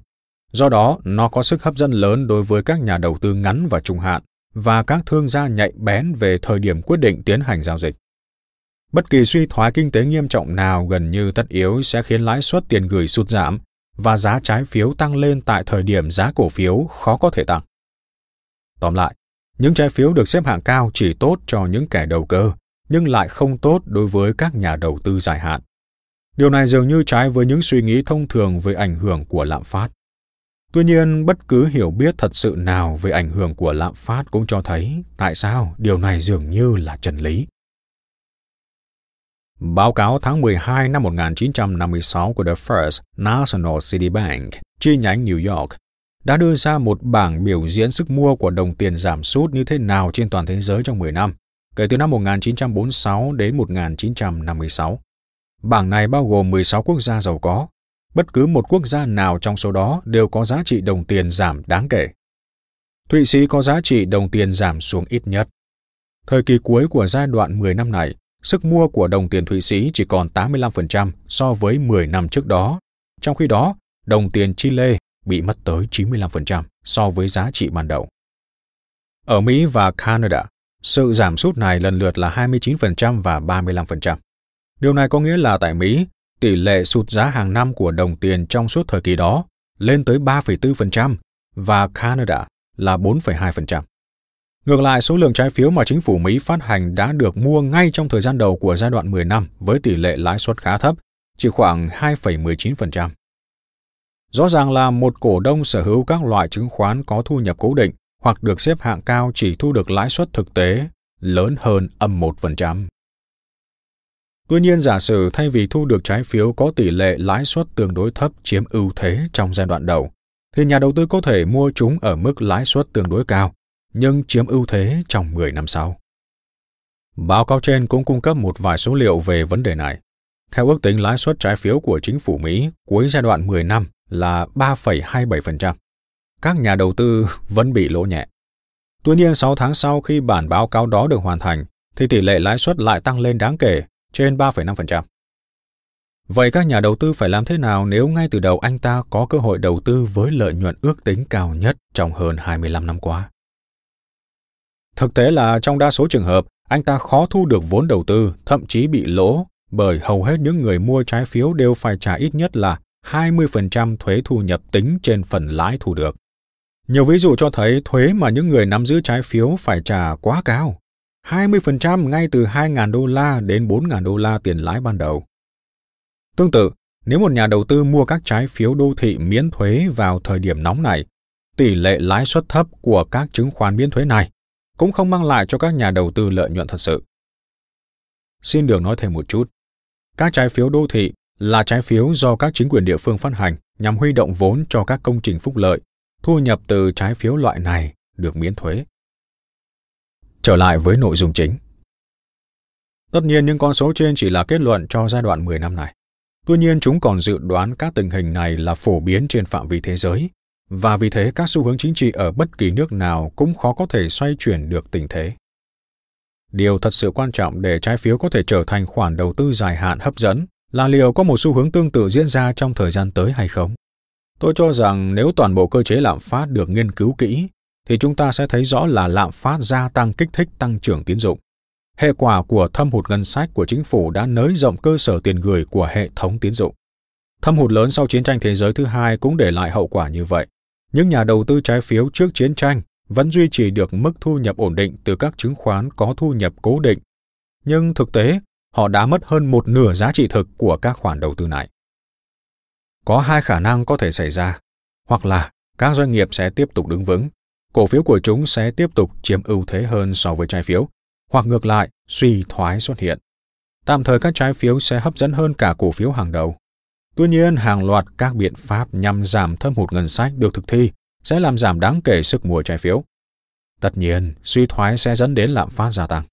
Do đó, nó có sức hấp dẫn lớn đối với các nhà đầu tư ngắn và trung hạn và các thương gia nhạy bén về thời điểm quyết định tiến hành giao dịch. Bất kỳ suy thoái kinh tế nghiêm trọng nào gần như tất yếu sẽ khiến lãi suất tiền gửi sụt giảm và giá trái phiếu tăng lên tại thời điểm giá cổ phiếu khó có thể tăng. Tóm lại, những trái phiếu được xếp hạng cao chỉ tốt cho những kẻ đầu cơ, nhưng lại không tốt đối với các nhà đầu tư dài hạn. Điều này dường như trái với những suy nghĩ thông thường về ảnh hưởng của lạm phát. Tuy nhiên, bất cứ hiểu biết thật sự nào về ảnh hưởng của lạm phát cũng cho thấy tại sao điều này dường như là chân lý. Báo cáo tháng 12 năm 1956 của The First National City Bank, chi nhánh New York, đã đưa ra một bảng biểu diễn sức mua của đồng tiền giảm sút như thế nào trên toàn thế giới trong 10 năm, kể từ năm 1946 đến 1956. Bảng này bao gồm 16 quốc gia giàu có. Bất cứ một quốc gia nào trong số đó đều có giá trị đồng tiền giảm đáng kể. Thụy Sĩ có giá trị đồng tiền giảm xuống ít nhất. Thời kỳ cuối của giai đoạn 10 năm này, sức mua của đồng tiền Thụy Sĩ chỉ còn 85% so với 10 năm trước đó. Trong khi đó, đồng tiền Chile bị mất tới 95% so với giá trị ban đầu. Ở Mỹ và Canada, sự giảm sút này lần lượt là 29% và 35%. Điều này có nghĩa là tại Mỹ, tỷ lệ sụt giá hàng năm của đồng tiền trong suốt thời kỳ đó lên tới 3,4% và Canada là 4,2%. Ngược lại, số lượng trái phiếu mà chính phủ Mỹ phát hành đã được mua ngay trong thời gian đầu của giai đoạn 10 năm với tỷ lệ lãi suất khá thấp, chỉ khoảng 2,19%. Rõ ràng là một cổ đông sở hữu các loại chứng khoán có thu nhập cố định hoặc được xếp hạng cao chỉ thu được lãi suất thực tế lớn hơn -1%. Tuy nhiên, giả sử thay vì thu được trái phiếu có tỷ lệ lãi suất tương đối thấp chiếm ưu thế trong giai đoạn đầu, thì nhà đầu tư có thể mua chúng ở mức lãi suất tương đối cao, nhưng chiếm ưu thế trong 10 năm sau. Báo cáo trên cũng cung cấp một vài số liệu về vấn đề này. Theo ước tính, lãi suất trái phiếu của chính phủ Mỹ cuối giai đoạn 10 năm là 3,27%. Các nhà đầu tư vẫn bị lỗ nhẹ. Tuy nhiên, 6 tháng sau khi bản báo cáo đó được hoàn thành, thì tỷ lệ lãi suất lại tăng lên đáng kể, trên 3,5%. Vậy các nhà đầu tư phải làm thế nào nếu ngay từ đầu anh ta có cơ hội đầu tư với lợi nhuận ước tính cao nhất trong hơn 25 năm qua? Thực tế là trong đa số trường hợp, anh ta khó thu được vốn đầu tư, thậm chí bị lỗ, bởi hầu hết những người mua trái phiếu đều phải trả ít nhất là 20% thuế thu nhập tính trên phần lãi thu được. Nhiều ví dụ cho thấy thuế mà những người nắm giữ trái phiếu phải trả quá cao, 20% ngay từ $2.000 đến $4.000 tiền lãi ban đầu. Tương tự, nếu một nhà đầu tư mua các trái phiếu đô thị miễn thuế vào thời điểm nóng này, tỷ lệ lãi suất thấp của các chứng khoán miễn thuế này cũng không mang lại cho các nhà đầu tư lợi nhuận thật sự. Xin được nói thêm một chút. Các trái phiếu đô thị là trái phiếu do các chính quyền địa phương phát hành nhằm huy động vốn cho các công trình phúc lợi. Thu nhập từ trái phiếu loại này được miễn thuế. Trở lại với nội dung chính. Tất nhiên, những con số trên chỉ là kết luận cho giai đoạn 10 năm này. Tuy nhiên, chúng còn dự đoán các tình hình này là phổ biến trên phạm vi thế giới, và vì thế các xu hướng chính trị ở bất kỳ nước nào cũng khó có thể xoay chuyển được tình thế. Điều thật sự quan trọng để trái phiếu có thể trở thành khoản đầu tư dài hạn hấp dẫn là liệu có một xu hướng tương tự diễn ra trong thời gian tới hay không. Tôi cho rằng nếu toàn bộ cơ chế lạm phát được nghiên cứu kỹ, thì chúng ta sẽ thấy rõ là lạm phát gia tăng kích thích tăng trưởng tín dụng. Hệ quả của thâm hụt ngân sách của chính phủ đã nới rộng cơ sở tiền gửi của hệ thống tín dụng. Thâm hụt lớn sau chiến tranh thế giới thứ hai cũng để lại hậu quả như vậy. Những nhà đầu tư trái phiếu trước chiến tranh vẫn duy trì được mức thu nhập ổn định từ các chứng khoán có thu nhập cố định. Nhưng thực tế, họ đã mất hơn một nửa giá trị thực của các khoản đầu tư này. Có hai khả năng có thể xảy ra. Hoặc là các doanh nghiệp sẽ tiếp tục đứng vững, cổ phiếu của chúng sẽ tiếp tục chiếm ưu thế hơn so với trái phiếu, hoặc ngược lại, suy thoái xuất hiện. Tạm thời các trái phiếu sẽ hấp dẫn hơn cả cổ phiếu hàng đầu. Tuy nhiên, hàng loạt các biện pháp nhằm giảm thâm hụt ngân sách được thực thi sẽ làm giảm đáng kể sức mua trái phiếu. Tất nhiên, suy thoái sẽ dẫn đến lạm phát gia tăng.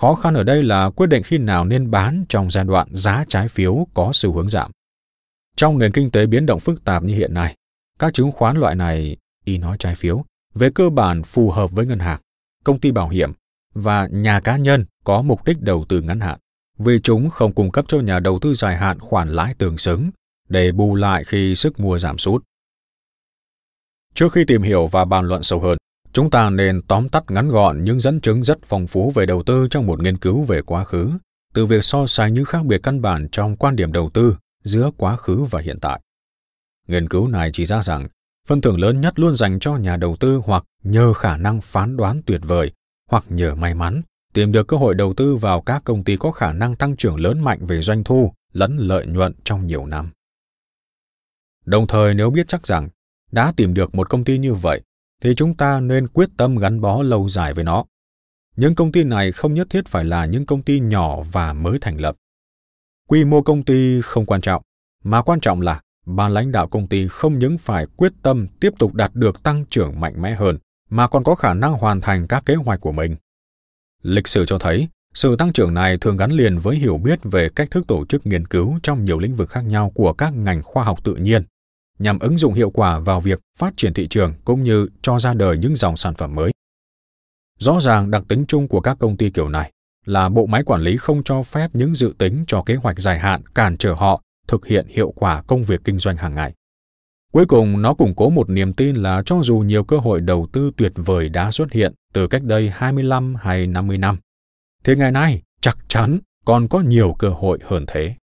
Khó khăn ở đây là quyết định khi nào nên bán trong giai đoạn giá trái phiếu có xu hướng giảm. Trong nền kinh tế biến động phức tạp như hiện nay, các chứng khoán loại này, y nói trái phiếu, về cơ bản phù hợp với ngân hàng, công ty bảo hiểm và nhà cá nhân có mục đích đầu tư ngắn hạn, vì chúng không cung cấp cho nhà đầu tư dài hạn khoản lãi tương xứng để bù lại khi sức mua giảm sút. Trước khi tìm hiểu và bàn luận sâu hơn, chúng ta nên tóm tắt ngắn gọn những dẫn chứng rất phong phú về đầu tư trong một nghiên cứu về quá khứ, từ việc so sánh những khác biệt căn bản trong quan điểm đầu tư giữa quá khứ và hiện tại. Nghiên cứu này chỉ ra rằng phần thưởng lớn nhất luôn dành cho nhà đầu tư hoặc nhờ khả năng phán đoán tuyệt vời, hoặc nhờ may mắn, tìm được cơ hội đầu tư vào các công ty có khả năng tăng trưởng lớn mạnh về doanh thu lẫn lợi nhuận trong nhiều năm. Đồng thời, nếu biết chắc rằng đã tìm được một công ty như vậy, thì chúng ta nên quyết tâm gắn bó lâu dài với nó. Những công ty này không nhất thiết phải là những công ty nhỏ và mới thành lập. Quy mô công ty không quan trọng, mà quan trọng là ban lãnh đạo công ty không những phải quyết tâm tiếp tục đạt được tăng trưởng mạnh mẽ hơn, mà còn có khả năng hoàn thành các kế hoạch của mình. Lịch sử cho thấy, sự tăng trưởng này thường gắn liền với hiểu biết về cách thức tổ chức nghiên cứu trong nhiều lĩnh vực khác nhau của các ngành khoa học tự nhiên, nhằm ứng dụng hiệu quả vào việc phát triển thị trường cũng như cho ra đời những dòng sản phẩm mới. Rõ ràng đặc tính chung của các công ty kiểu này là bộ máy quản lý không cho phép những dự tính cho kế hoạch dài hạn cản trở họ thực hiện hiệu quả công việc kinh doanh hàng ngày. Cuối cùng, nó củng cố một niềm tin là cho dù nhiều cơ hội đầu tư tuyệt vời đã xuất hiện từ cách đây 25 hay 50 năm, thì ngày nay chắc chắn còn có nhiều cơ hội hơn thế.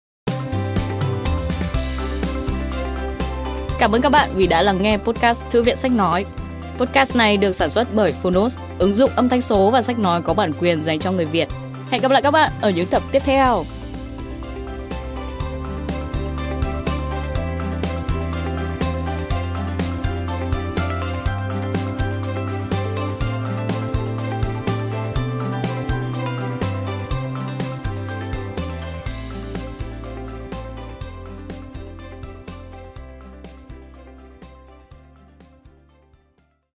Cảm ơn các bạn vì đã lắng nghe podcast Thư viện Sách Nói. Podcast này được sản xuất bởi Fonos, ứng dụng âm thanh số và sách nói có bản quyền dành cho người Việt. Hẹn gặp lại các bạn ở những tập tiếp theo.